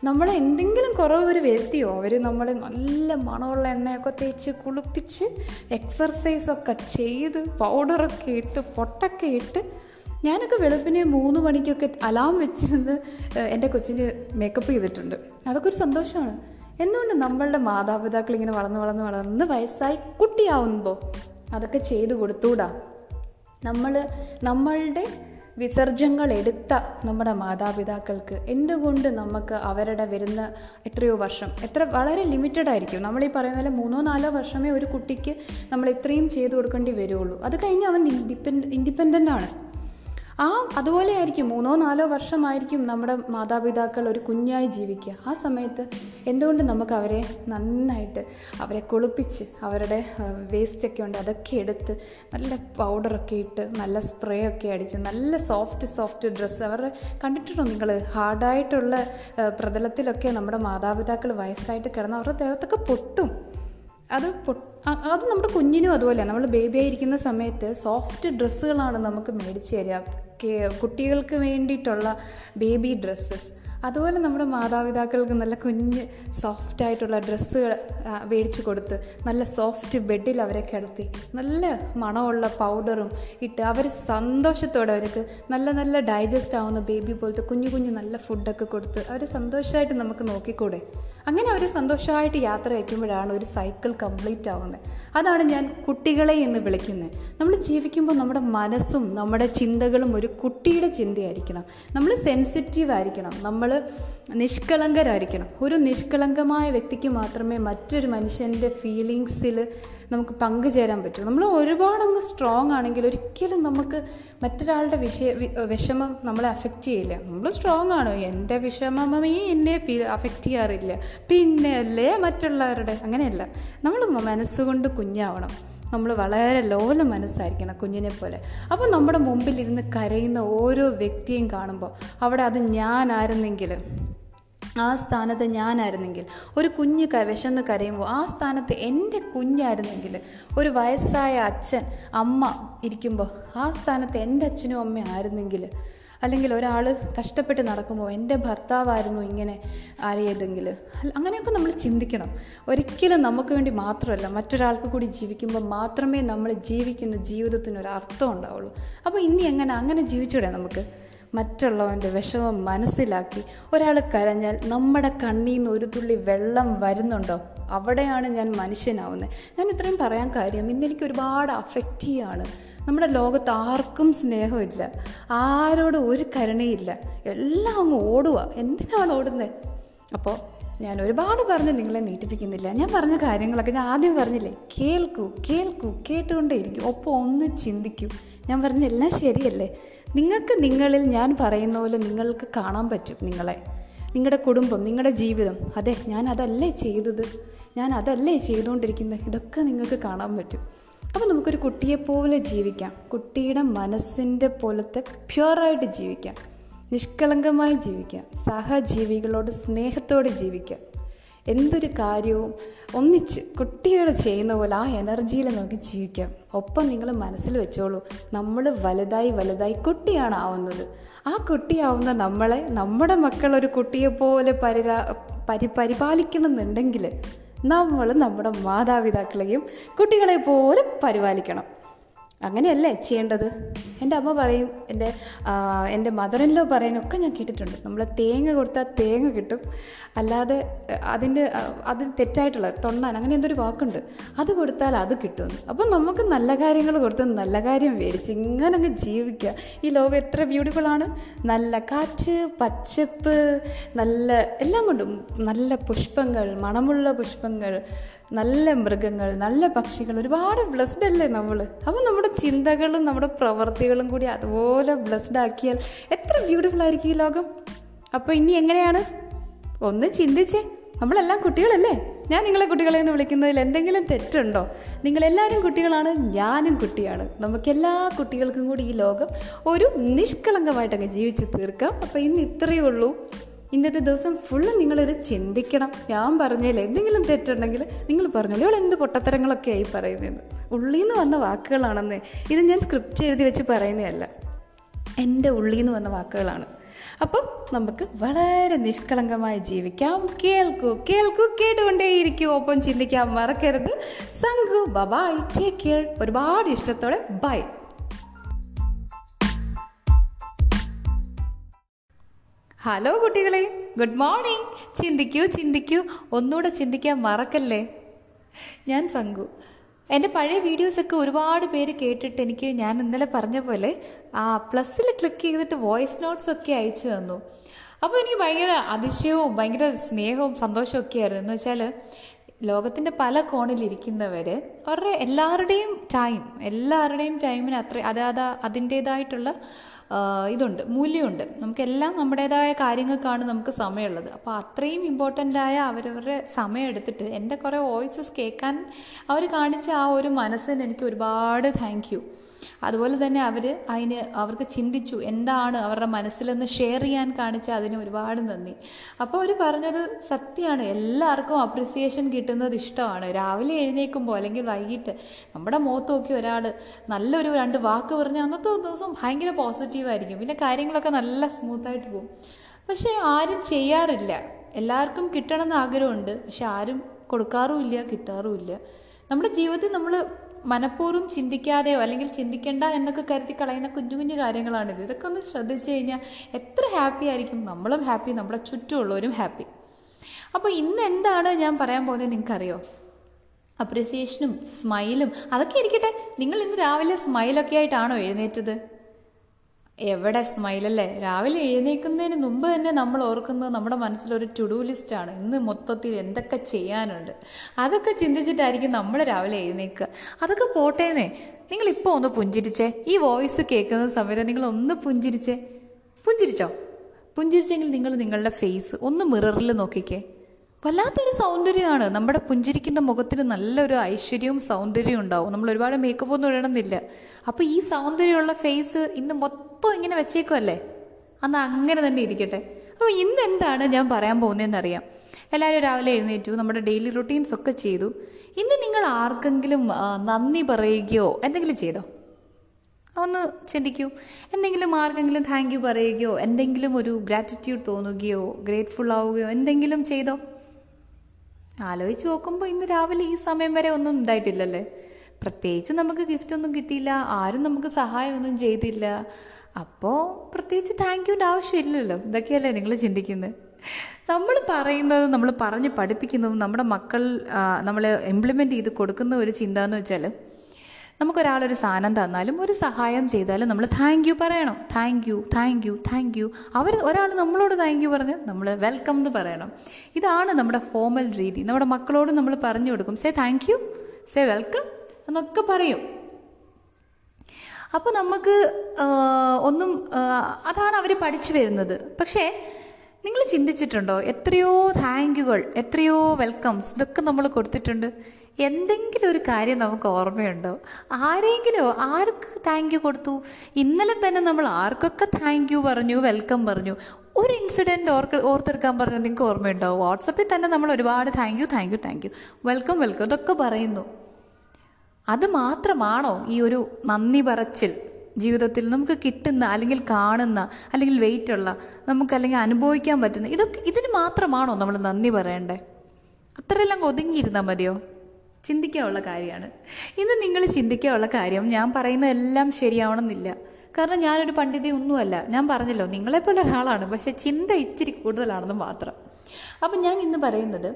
നമ്മളെ എന്തെങ്കിലും കുറവ് അവർ വരുത്തിയോ? അവർ നമ്മളെ നല്ല മണമുള്ള എണ്ണയൊക്കെ തേച്ച് കുളിപ്പിച്ച് എക്സർസൈസൊക്കെ ചെയ്ത് പൗഡറൊക്കെ ഇട്ട് പൊട്ടൊക്കെ ഇട്ട്, ഞാനൊക്കെ വെളുപ്പിന് 3 മണിക്കൊക്കെ അലാം വെച്ചിരുന്ന് എൻ്റെ കൊച്ചിന് മേക്കപ്പ് ചെയ്തിട്ടുണ്ട്. അതൊക്കെ ഒരു സന്തോഷമാണ്. എന്തുകൊണ്ട് നമ്മളുടെ മാതാപിതാക്കൾ ഇങ്ങനെ വളർന്ന് വളർന്ന് വളർന്ന് വയസ്സായി കുട്ടിയാവുമ്പോൾ അതൊക്കെ ചെയ്തു കൊടുത്തൂടാ? നമ്മളുടെ വിസർജ്യങ്ങൾ എടുത്ത നമ്മുടെ മാതാപിതാക്കൾക്ക് എന്തുകൊണ്ട് നമുക്ക് അവരുടെ വരുന്ന എത്രയോ വർഷം, വളരെ ലിമിറ്റഡ് ആയിരിക്കും. നമ്മളീ പറയുന്ന പോലെ 3-4 വർഷമേ ഒരു കുട്ടിക്ക് നമ്മൾ ഇത്രയും ചെയ്തു കൊടുക്കേണ്ടി വരുള്ളൂ. അത് കഴിഞ്ഞ് അവൻ ഇൻഡിപെൻഡൻ്റ് ആണ്. അതുപോലെ ആയിരിക്കും 3-4 വർഷമായിരിക്കും നമ്മുടെ മാതാപിതാക്കൾ ഒരു കുഞ്ഞായി ജീവിക്കുക. ആ സമയത്ത് എന്തുകൊണ്ട് നമുക്ക് അവരെ നന്നായിട്ട് അവരെ കുളിപ്പിച്ച് അവരുടെ വേസ്റ്റൊക്കെ ഉണ്ട് അതൊക്കെ എടുത്ത് നല്ല പൗഡറൊക്കെ ഇട്ട് നല്ല സ്പ്രേ ഒക്കെ അടിച്ച് നല്ല സോഫ്റ്റ് ഡ്രസ്സ് അവരുടെ കണ്ടിട്ടുണ്ടോ നിങ്ങൾ? ഹാർഡായിട്ടുള്ള പ്രതലത്തിലൊക്കെ നമ്മുടെ മാതാപിതാക്കൾ വയസ്സായിട്ട് കിടന്ന് അവരുടെ ദേഹത്തൊക്കെ പൊട്ടും. അത് നമ്മുടെ കുഞ്ഞിനും അതുപോലെ. നമ്മൾ ബേബിയായിരിക്കുന്ന സമയത്ത് സോഫ്റ്റ് ഡ്രസ്സുകളാണ് നമുക്ക് മേടിച്ച് തരിക, കുട്ടികൾക്ക് വേണ്ടിയിട്ടുള്ള ബേബി ഡ്രസ്സസ്. അതുപോലെ നമ്മുടെ മാതാപിതാക്കൾക്ക് നല്ല കുഞ്ഞ് സോഫ്റ്റായിട്ടുള്ള ഡ്രസ്സുകൾ മേടിച്ച് കൊടുത്ത് നല്ല സോഫ്റ്റ് ബെഡിൽ അവരെ കിടത്തി നല്ല മണമുള്ള പൗഡറും ഇട്ട് അവർ സന്തോഷത്തോടെ അവർക്ക് നല്ല നല്ല ഡൈജസ്റ്റ് ആവുന്ന ബേബി പോലത്തെ കുഞ്ഞു നല്ല ഫുഡൊക്കെ കൊടുത്ത് അവർ സന്തോഷമായിട്ട് നമുക്ക് നോക്കിക്കൂടെ? അങ്ങനെ അവരെ സന്തോഷമായിട്ട് യാത്ര അയക്കുമ്പോഴാണ് ഒരു സൈക്കിൾ കംപ്ലീറ്റ് ആവുന്നത്. അതാണ് ഞാൻ കുട്ടികളെ എന്ന് വിളിക്കുന്നത്. നമ്മൾ ജീവിക്കുമ്പോൾ നമ്മുടെ മനസ്സും നമ്മുടെ ചിന്തകളും ഒരു കുട്ടിയുടെ ചിന്തയായിരിക്കണം. നമ്മൾ സെൻസിറ്റീവ് ആയിരിക്കണം, നമ്മൾ നിഷ്കളങ്കരായിരിക്കണം. ഒരു നിഷ്കളങ്കമായ വ്യക്തിക്ക് മാത്രമേ മറ്റൊരു മനുഷ്യൻ്റെ ഫീലിങ്സിൽ നമുക്ക് പങ്കുചേരാൻ പറ്റും. നമ്മൾ ഒരുപാടങ്ങ് സ്ട്രോങ് ആണെങ്കിൽ ഒരിക്കലും നമുക്ക് മറ്റൊരാളുടെ വിഷമം നമ്മളെ അഫക്റ്റ് ചെയ്യില്ല. നമ്മൾ സ്ട്രോങ് ആണ്, എൻ്റെ വിഷമമേ എന്നെ അഫക്റ്റ് ചെയ്യാറില്ല, പിന്നെ അല്ലേ മറ്റുള്ളവരുടെ. അങ്ങനെയല്ല, നമ്മൾ മനസ്സുകൊണ്ട് കുഞ്ഞാവണം. നമ്മൾ വളരെ ലോല മനസ്സായിരിക്കണം കുഞ്ഞിനെ പോലെ. അപ്പോൾ നമ്മുടെ മുമ്പിലിരുന്ന് കരയുന്ന ഓരോ വ്യക്തിയും കാണുമ്പോൾ അവിടെ അത് ഞാനായിരുന്നെങ്കിൽ, ആ സ്ഥാനത്ത് ഞാനായിരുന്നെങ്കിൽ, ഒരു കുഞ്ഞ് വിശന്ന് കരയുമ്പോൾ ആ സ്ഥാനത്ത് എൻ്റെ കുഞ്ഞായിരുന്നെങ്കിൽ, ഒരു വയസ്സായ അച്ഛൻ അമ്മ ഇരിക്കുമ്പോൾ ആ സ്ഥാനത്ത് എൻ്റെ അച്ഛനും അമ്മയും ആയിരുന്നെങ്കിൽ, അല്ലെങ്കിൽ ഒരാൾ കഷ്ടപ്പെട്ട് നടക്കുമ്പോൾ എൻ്റെ ഭർത്താവായിരുന്നു ഇങ്ങനെ ആരെയതെങ്കിൽ, അങ്ങനെയൊക്കെ നമ്മൾ ചിന്തിക്കണം. ഒരിക്കലും നമുക്ക് വേണ്ടി മാത്രമല്ല, മറ്റൊരാൾക്ക് കൂടി ജീവിക്കുമ്പോൾ മാത്രമേ നമ്മൾ ജീവിക്കുന്ന ജീവിതത്തിനൊരു അർത്ഥം ഉണ്ടാവുള്ളൂ. അപ്പോൾ ഇനി അങ്ങനെ ജീവിച്ചൂടെ? നമുക്ക് മറ്റുള്ളവൻ്റെ വിഷമം മനസ്സിലാക്കി ഒരാൾ കരഞ്ഞാൽ നമ്മുടെ കണ്ണിൽ നിന്ന് ഒരു തുള്ളി വെള്ളം വരുന്നുണ്ടോ? അവിടെയാണ് ഞാൻ മനുഷ്യനാവുന്നത്. ഞാൻ ഇത്രയും പറയാൻ കാര്യം, ഇന്നെനിക്ക് ഒരുപാട് അഫക്റ്റീവാണ്. നമ്മുടെ ലോകത്ത് ആർക്കും സ്നേഹമില്ല, ആരോടും ഒരു കരുണയില്ല, എല്ലാം അങ്ങ് ഓടുക. എന്തിനാണ് ഓടുന്നത്? അപ്പോൾ ഞാൻ ഒരുപാട് പറഞ്ഞ് നിങ്ങളെ നീട്ടിപ്പിക്കുന്നില്ല. ഞാൻ പറഞ്ഞ കാര്യങ്ങളൊക്കെ ഞാൻ ആദ്യം പറഞ്ഞില്ലേ, കേൾക്കൂ, കേട്ടുകൊണ്ടേയിരിക്കും, ഒപ്പം ഒന്ന് ചിന്തിക്കൂ. ഞാൻ പറഞ്ഞ എല്ലാം ശരിയല്ലേ? നിങ്ങൾക്ക് നിങ്ങളിൽ ഞാൻ പറയുന്ന പോലെ നിങ്ങൾക്ക് കാണാൻ പറ്റും നിങ്ങളെ. നിങ്ങളുടെ കുടുംബം, നിങ്ങളുടെ ജീവിതം. അതെ, ഞാൻ അതല്ലേ ചെയ്തുകൊണ്ടിരിക്കുന്നത്. ഇതൊക്കെ നിങ്ങൾക്ക് കാണാൻ പറ്റും. അപ്പോൾ നമുക്കൊരു കുട്ടിയെപ്പോലെ ജീവിക്കാം, കുട്ടിയുടെ മനസ്സിൻ്റെ പോലത്തെ പ്യുവറായിട്ട് ജീവിക്കാം, നിഷ്കളങ്കമായി ജീവിക്കാം, സഹജീവികളോട് സ്നേഹത്തോടെ ജീവിക്കാം. എന്തൊരു കാര്യവും ഒന്നിച്ച് കുട്ടികൾ ചെയ്യുന്ന പോലെ ആ എനർജിയിൽ നമുക്ക് ജീവിക്കാം. ഒപ്പം നിങ്ങൾ മനസ്സിൽ വെച്ചോളൂ, നമ്മൾ വലുതായി കുട്ടിയാണ് ആവുന്നത്. ആ കുട്ടിയാവുന്ന നമ്മളെ നമ്മുടെ മക്കളൊരു കുട്ടിയെപ്പോലെ പരിപാലിക്കണമെന്നുണ്ടെങ്കിൽ നമ്മൾ നമ്മുടെ മാതാപിതാക്കളെയും കുട്ടികളെപ്പോലെ പരിപാലിക്കണം. അങ്ങനെയല്ലേ ചെയ്യേണ്ടത്? എൻ്റെ അമ്മ പറയും, എൻ്റെ മദർ ഇൻ ലോ പറയുന്നൊക്കെ ഞാൻ കേട്ടിട്ടുണ്ട്, നമ്മൾ തേങ്ങ കൊടുത്താൽ തേങ്ങ കിട്ടും, അല്ലാതെ അത് തെറ്റായിട്ടുള്ള തൊണ്ണാൻ അങ്ങനെ എന്തൊരു വാക്കുണ്ട്, അത് കൊടുത്താൽ അത് കിട്ടുമെന്ന്. അപ്പം നമുക്ക് നല്ല കാര്യങ്ങൾ കൊടുത്ത് നല്ല കാര്യം മേടിച്ച് ഇങ്ങനെ അങ്ങ് ജീവിക്കുക. ഈ ലോകം എത്ര ബ്യൂട്ടിഫുള്ളാണ്. നല്ല കാറ്റ്, പച്ചപ്പ്, നല്ല എല്ലാം കൊണ്ടും നല്ല പുഷ്പങ്ങൾ, മണമുള്ള പുഷ്പങ്ങൾ, നല്ല മൃഗങ്ങൾ, നല്ല പക്ഷികൾ, ഒരുപാട് ബ്ലെസ്ഡ് അല്ലേ നമ്മൾ? അപ്പോൾ നമ്മുടെ ചിന്തകളും നമ്മുടെ പ്രവൃത്തികളും കൂടി അതുപോലെ ബ്ലെസ്ഡ് ആക്കിയാൽ എത്ര ബ്യൂട്ടിഫുൾ ആയിരിക്കും ഈ ലോകം. അപ്പോൾ ഇനി എങ്ങനെയാണ് ഒന്ന് ചിന്തിച്ചേ. നമ്മളെല്ലാം കുട്ടികളല്ലേ? ഞാൻ നിങ്ങളെ കുട്ടികളെന്ന് വിളിക്കുന്നതിൽ എന്തെങ്കിലും തെറ്റുണ്ടോ? നിങ്ങളെല്ലാവരും കുട്ടികളാണ്, ഞാനും കുട്ടിയാണ്. നമുക്കെല്ലാ കുട്ടികൾക്കും കൂടി ഈ ലോകം ഒരു നിഷ്കളങ്കമായിട്ടൊക്കെ ജീവിച്ചു തീർക്കാം. അപ്പോൾ ഇന്ന് ഇത്രയേ ഉള്ളൂ. ഇന്നത്തെ ദിവസം ഫുള്ള് നിങ്ങളിത് ചിന്തിക്കണം. ഞാൻ പറഞ്ഞതിൽ എന്തെങ്കിലും തെറ്റുണ്ടെങ്കിൽ നിങ്ങൾ പറഞ്ഞോളൂ, ഇവിടെ എന്ത് പൊട്ടത്തരങ്ങളൊക്കെ ആയി പറയുന്നത്, ഉള്ളിൽ നിന്ന് വന്ന വാക്കുകളാണെന്ന്. ഇത് ഞാൻ സ്ക്രിപ്റ്റ് എഴുതി വെച്ച് പറയുന്നതല്ല, എൻ്റെ ഉള്ളിൽ നിന്ന് വന്ന വാക്കുകളാണ്. അപ്പം നമുക്ക് വളരെ നിഷ്കളങ്കമായി ജീവിക്കാം. കേൾക്കൂ, കേട്ടുകൊണ്ടേയിരിക്കൂ, ഒപ്പം ചിന്തിക്കാൻ മറക്കരുത്. Sangu bye, take care. ഒരുപാട് ഇഷ്ടത്തോടെ ബൈ. ഹലോ കുട്ടികളെ, ഗുഡ് മോർണിംഗ്. ചിന്തിക്കൂ, ഒന്നുകൂടെ ചിന്തിക്കാൻ മറക്കല്ലേ. ഞാൻ സംഗു. എൻ്റെ പഴയ വീഡിയോസൊക്കെ ഒരുപാട് പേര് കേട്ടിട്ട് എനിക്ക്, ഞാൻ ഇന്നലെ പറഞ്ഞ പോലെ ആ പ്ലസ്സിൽ ക്ലിക്ക് ചെയ്തിട്ട് വോയിസ് നോട്ട്സൊക്കെ അയച്ചു തന്നു. അപ്പോൾ എനിക്ക് ഭയങ്കര അതിശയവും ഭയങ്കര സ്നേഹവും സന്തോഷവും ഒക്കെ ആയിരുന്നു. എന്ന് വെച്ചാൽ ലോകത്തിൻ്റെ പല കോണിലിരിക്കുന്നവർ അവരുടെ എല്ലാവരുടെയും ടൈമിന് അതിൻ്റേതായിട്ടുള്ള ഇതുണ്ട്, മൂല്യമുണ്ട്. നമുക്കെല്ലാം നമ്മുടേതായ കാര്യങ്ങൾക്കാണ് നമുക്ക് സമയമുള്ളത്. അപ്പോൾ അത്രയും ഇമ്പോർട്ടൻ്റായ അവരവരുടെ സമയം എടുത്തിട്ട് എൻ്റെ കുറേ വോയിസസ് കേൾക്കാൻ അവർ കാണിച്ച ആ ഒരു മനസ്സിന് എനിക്ക് ഒരുപാട് താങ്ക് യു. അതുപോലെ തന്നെ അവർക്ക് ചിന്തിച്ചു എന്താണ് അവരുടെ മനസ്സിലെന്ന് ഷെയർ ചെയ്യാൻ കാണിച്ച അതിന് ഒരുപാട് നന്ദി. അപ്പോൾ അവർ പറഞ്ഞത് സത്യമാണ്, എല്ലാവർക്കും അപ്രിസിയേഷൻ കിട്ടുന്നത് ഇഷ്ടമാണ്. രാവിലെ എഴുന്നേൽക്കുമ്പോൾ അല്ലെങ്കിൽ വൈകിട്ട് നമ്മുടെ മുഖത്ത് നോക്കി ഒരാൾ നല്ലൊരു രണ്ട് വാക്ക് പറഞ്ഞാൽ അന്നത്തെ ദിവസം ഭയങ്കര പോസിറ്റീവായിരിക്കും. പിന്നെ കാര്യങ്ങളൊക്കെ നല്ല സ്മൂത്തായിട്ട് പോകും. പക്ഷേ ആരും ചെയ്യാറില്ല. എല്ലാവർക്കും കിട്ടണമെന്ന് ആഗ്രഹമുണ്ട്, പക്ഷെ ആരും കൊടുക്കാറുമില്ല, കിട്ടാറുമില്ല. നമ്മുടെ ജീവിതത്തിൽ നമ്മൾ മനഃപൂർവ്വം ചിന്തിക്കാതെയോ അല്ലെങ്കിൽ ചിന്തിക്കേണ്ട എന്നൊക്കെ കരുതി കളയുന്ന കുഞ്ഞു കുഞ്ഞു കാര്യങ്ങളാണിത്. ഇതൊക്കെ ഒന്ന് ശ്രദ്ധിച്ചു കഴിഞ്ഞാൽ എത്ര ഹാപ്പി ആയിരിക്കും, നമ്മളും ഹാപ്പി, നമ്മളെ ചുറ്റുമുള്ളവരും ഹാപ്പി. അപ്പോൾ ഇന്ന് എന്താണ് ഞാൻ പറയാൻ പോകുന്നത് നിങ്ങൾക്കറിയോ? അപ്രിസിയേഷനും സ്മൈലും അതൊക്കെ ഇരിക്കട്ടെ, നിങ്ങൾ ഇന്ന് രാവിലെ സ്മൈലൊക്കെ ആയിട്ടാണോ എഴുന്നേറ്റത്? എവിടെ സ്മൈലല്ലേ? രാവിലെ എഴുന്നേൽക്കുന്നതിന് മുമ്പ് തന്നെ നമ്മൾ ഓർക്കുന്നത് നമ്മുടെ മനസ്സിലൊരു ടു ഡു ലിസ്റ്റാണ്. ഇന്ന് മൊത്തത്തിൽ എന്തൊക്കെ ചെയ്യാനുണ്ട് അതൊക്കെ ചിന്തിച്ചിട്ടായിരിക്കും നമ്മൾ രാവിലെ എഴുന്നേൽക്കുക. അതൊക്കെ പോട്ടേന്നേ, നിങ്ങളിപ്പോൾ ഒന്ന് പുഞ്ചിരിച്ചേ. ഈ വോയിസ് കേൾക്കുന്ന സമയത്ത് നിങ്ങളൊന്ന് പുഞ്ചിരിച്ചെങ്കിൽ നിങ്ങൾ നിങ്ങളുടെ ഫേസ് ഒന്ന് മിററിൽ നോക്കിക്കേ. വല്ലാത്തൊരു സൗന്ദര്യമാണ് നമ്മുടെ പുഞ്ചിരിക്കുന്ന മുഖത്തിന്. നല്ലൊരു ഐശ്വര്യവും സൗന്ദര്യവും ഉണ്ടാവും. നമ്മൾ ഒരുപാട് മേക്കപ്പ് ഒന്നും ഇടണമെന്നില്ല. അപ്പോൾ ഈ സൗന്ദര്യമുള്ള ഫേസ് ഇന്ന് മൊത്തം ഇങ്ങനെ വെച്ചേക്കുമല്ലേ, അന്ന് അങ്ങനെ തന്നെ ഇരിക്കട്ടെ. അപ്പോൾ ഇന്ന് എന്താണ് ഞാൻ പറയാൻ പോകുന്നതെന്നറിയാം. എല്ലാവരും രാവിലെ എഴുന്നേറ്റു, നമ്മുടെ ഡെയിലി റൊട്ടീൻസ് ഒക്കെ ചെയ്തു. ഇന്ന് നിങ്ങൾ ആർക്കെങ്കിലും നന്ദി പറയുകയോ എന്തെങ്കിലും ചെയ്തോ? ഒന്ന് ചിന്തിക്കൂ. ആർക്കെങ്കിലും താങ്ക് യു പറയുകയോ എന്തെങ്കിലും ഒരു ഗ്രാറ്റിറ്റ്യൂഡ് തോന്നുകയോ ഗ്രേറ്റ്ഫുൾ ആവുകയോ എന്തെങ്കിലും ചെയ്തോ? ആലോചിച്ച് നോക്കുമ്പോൾ ഇന്ന് രാവിലെ ഈ സമയം വരെ ഒന്നും ഉണ്ടായിട്ടില്ലല്ലേ. പ്രത്യേകിച്ച് നമുക്ക് ഗിഫ്റ്റൊന്നും കിട്ടിയില്ല, ആരും നമുക്ക് സഹായമൊന്നും ചെയ്തില്ല. അപ്പോൾ പ്രത്യേകിച്ച് താങ്ക് യുവിൻ്റെ ആവശ്യമില്ലല്ലോ. ഇതൊക്കെയല്ലേ നിങ്ങൾ ചിന്തിക്കുന്നത്. നമ്മൾ പറയുന്നത്, നമ്മൾ പറഞ്ഞ് പഠിപ്പിക്കുന്നതും നമ്മുടെ മക്കൾ നമ്മൾ ഇംപ്ലിമെൻ്റ് ചെയ്ത് കൊടുക്കുന്ന ഒരു ചിന്ത എന്ന് വെച്ചാൽ, നമുക്കൊരാളൊരു സാധനം തന്നാലും ഒരു സഹായം ചെയ്താലും നമ്മൾ താങ്ക് യു പറയണം. Thank you. ഒരാൾ നമ്മളോട് താങ്ക് യു പറഞ്ഞ് നമ്മൾ വെൽക്കം എന്ന് പറയണം. ഇതാണ് നമ്മുടെ ഫോമൽ രീതി. നമ്മുടെ മക്കളോട് നമ്മൾ പറഞ്ഞു കൊടുക്കും, say thank you, say welcome എന്നൊക്കെ പറയും. അപ്പോൾ നമുക്ക് അതാണ് അവർ പഠിച്ചു വരുന്നത്. പക്ഷേ നിങ്ങൾ ചിന്തിച്ചിട്ടുണ്ടോ, എത്രയോ താങ്ക്യുകൾ, എത്രയോ വെൽക്കംസ് ഇതൊക്കെ നമ്മൾ കൊടുത്തിട്ടുണ്ട്. എന്തെങ്കിലും ഒരു കാര്യം നമുക്ക് ഓർമ്മയുണ്ടോ? ആരെങ്കിലും ആർക്ക് താങ്ക് യു കൊടുത്തു? ഇന്നലെ തന്നെ നമ്മൾ ആർക്കൊക്കെ താങ്ക് യു പറഞ്ഞു, വെൽക്കം പറഞ്ഞു. ഒരു ഇൻസിഡൻറ്റ് ഓർത്തെടുക്കാൻ പറഞ്ഞാൽ നിങ്ങൾക്ക് ഓർമ്മയുണ്ടാവും. വാട്സപ്പിൽ തന്നെ നമ്മൾ ഒരുപാട് thank you thank you thank you, welcome welcome ഇതൊക്കെ പറയുന്നു. അത് മാത്രമാണോ ഈ ഒരു നന്ദി പറച്ചിൽ ജീവിതത്തിൽ നമുക്ക് കിട്ടുന്ന, അല്ലെങ്കിൽ കാണുന്ന, അല്ലെങ്കിൽ വെയിറ്റുള്ള, നമുക്കല്ലെങ്കിൽ അനുഭവിക്കാൻ പറ്റുന്ന, ഇതൊക്കെ ഇതിന് മാത്രമാണോ നമ്മൾ നന്ദി പറയണ്ടേ? അത്രയെല്ലാം ഒതുങ്ങിയിരുന്നാൽ മതിയോ? ചിന്തിക്കാനുള്ള കാര്യമാണ്. ഇന്ന് നിങ്ങൾ ചിന്തിക്കാനുള്ള കാര്യം, ഞാൻ പറയുന്നതെല്ലാം ശരിയാവണമെന്നില്ല. കാരണം ഞാനൊരു പണ്ഡിതൻ ഒന്നുമല്ല. ഞാൻ പറഞ്ഞല്ലോ, നിങ്ങളെപ്പോലെ ഒരാളാണ്, പക്ഷെ ചിന്ത ഇച്ചിരി കൂടുതലാണെന്ന് മാത്രം. അപ്പം ഞാൻ ഇന്ന് പറയുന്നത്,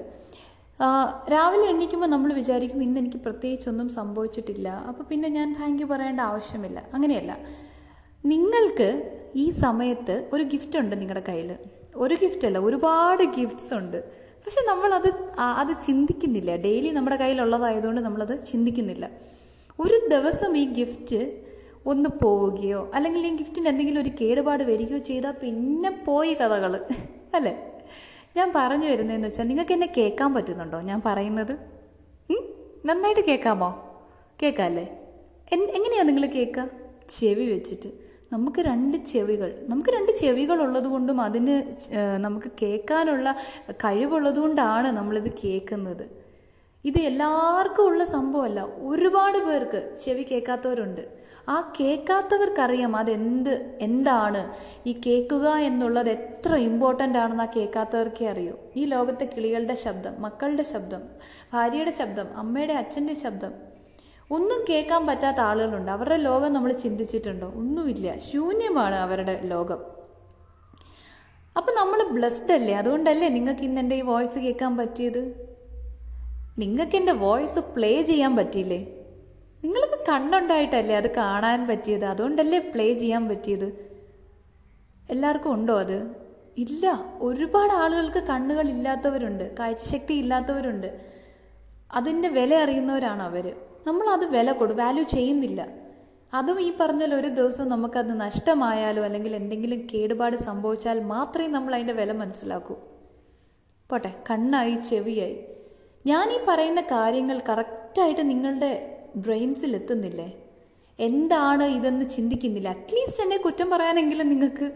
രാവിലെ എണീക്കുമ്പോൾ നമ്മൾ വിചാരിക്കും ഇന്ന് എനിക്ക് പ്രത്യേകിച്ചൊന്നും സംഭവിച്ചിട്ടില്ല, അപ്പോൾ പിന്നെ ഞാൻ താങ്ക് യു പറയേണ്ട ആവശ്യമില്ല. അങ്ങനെയല്ല. നിങ്ങൾക്ക് ഈ സമയത്ത് ഒരു ഗിഫ്റ്റ് ഉണ്ട് നിങ്ങളുടെ കയ്യിൽ. ഒരു ഗിഫ്റ്റല്ല, ഒരുപാട് ഗിഫ്റ്റ്സ് ഉണ്ട്. പക്ഷെ നമ്മളത് ചിന്തിക്കുന്നില്ല. ഡെയിലി നമ്മുടെ കയ്യിലുള്ളതായതുകൊണ്ട് നമ്മളത് ചിന്തിക്കുന്നില്ല. ഒരു ദിവസം ഈ ഗിഫ്റ്റ് ഒന്ന് പോവുകയോ അല്ലെങ്കിൽ ഈ ഗിഫ്റ്റിന് എന്തെങ്കിലും ഒരു കേടുപാട് വരികയോ ചെയ്താൽ പിന്നെ പോയി കഥകൾ അല്ലേ. ഞാൻ പറഞ്ഞു വരുന്നതെന്ന് വെച്ചാൽ, നിങ്ങൾക്ക് എന്നെ കേൾക്കാൻ പറ്റുന്നുണ്ടോ? ഞാൻ പറയുന്നത് നന്നായിട്ട് കേൾക്കാമോ? കേൾക്കാമല്ലേ? എങ്ങനെയാണ് നിങ്ങൾ കേൾക്കുക? ചെവി വെച്ചിട്ട്. നമുക്ക് രണ്ട് ചെവികൾ ഉള്ളതുകൊണ്ടും അതിന് നമുക്ക് കേൾക്കാനുള്ള കഴിവുള്ളതുകൊണ്ടാണ് നമ്മളിത് കേൾക്കുന്നത്. ഇത് എല്ലാവർക്കും ഉള്ള സംഭവമല്ല. ഒരുപാട് പേർക്ക് ചെവി കേൾക്കാത്തവരുണ്ട്. ആ കേൾക്കാത്തവർക്കറിയാം എന്താണ് ഈ കേൾക്കുക എന്നുള്ളത്, എത്ര ഇമ്പോർട്ടൻ്റ് ആണെന്ന് ആ കേൾക്കാത്തവർക്കേ അറിയൂ. ഈ ലോകത്തെ കിളികളുടെ ശബ്ദം, മക്കളുടെ ശബ്ദം, ഭാര്യയുടെ ശബ്ദം, അമ്മയുടെ അച്ഛൻ്റെ ശബ്ദം, ഒന്നും കേൾക്കാൻ പറ്റാത്ത ആളുകളുണ്ട്. അവരുടെ ലോകം നമ്മൾ ചിന്തിച്ചിട്ടുണ്ടോ? ഒന്നുമില്ല, ശൂന്യമാണ് അവരുടെ ലോകം. അപ്പം നമ്മൾ ബ്ലെസ്ഡ് അല്ലേ? അതുകൊണ്ടല്ലേ നിങ്ങൾക്ക് ഇന്ന് എൻ്റെ ഈ വോയിസ് കേൾക്കാൻ പറ്റിയത്? നിങ്ങൾക്ക് എൻ്റെ വോയിസ് പ്ലേ ചെയ്യാൻ പറ്റിയില്ലേ? നിങ്ങൾക്ക് കണ്ണുണ്ടായിട്ടല്ലേ അത് കാണാൻ പറ്റിയത്? അതുകൊണ്ടല്ലേ പ്ലേ ചെയ്യാൻ പറ്റിയത്? എല്ലാവർക്കും ഉണ്ടോ അത്? ഇല്ല. ഒരുപാട് ആളുകൾക്ക് കണ്ണുകളില്ലാത്തവരുണ്ട്, കാഴ്ചശക്തി ഇല്ലാത്തവരുണ്ട്. അതിൻ്റെ വില അറിയുന്നവരാണ് അവർ. നമ്മളത് വാല്യൂ ചെയ്യുന്നില്ല. അതും ഈ പറഞ്ഞാൽ ഒരു ദിവസം നമുക്കത് നഷ്ടമായാലോ അല്ലെങ്കിൽ എന്തെങ്കിലും കേടുപാട് സംഭവിച്ചാൽ മാത്രമേ നമ്മൾ അതിൻ്റെ വില മനസ്സിലാക്കൂ. പോട്ടെ, കണ്ണായി ചെവിയായി. ഞാനീ പറയുന്ന കാര്യങ്ങൾ കറക്റ്റായിട്ട് നിങ്ങളുടെ ബ്രെയിൻസിലെത്തുന്നില്ലേ? എന്താണ് ഇതെന്ന് ചിന്തിക്കുന്നില്ല. അറ്റ്ലീസ്റ്റ് എന്നെ കുറ്റം പറയാനെങ്കിലും നിങ്ങൾക്ക്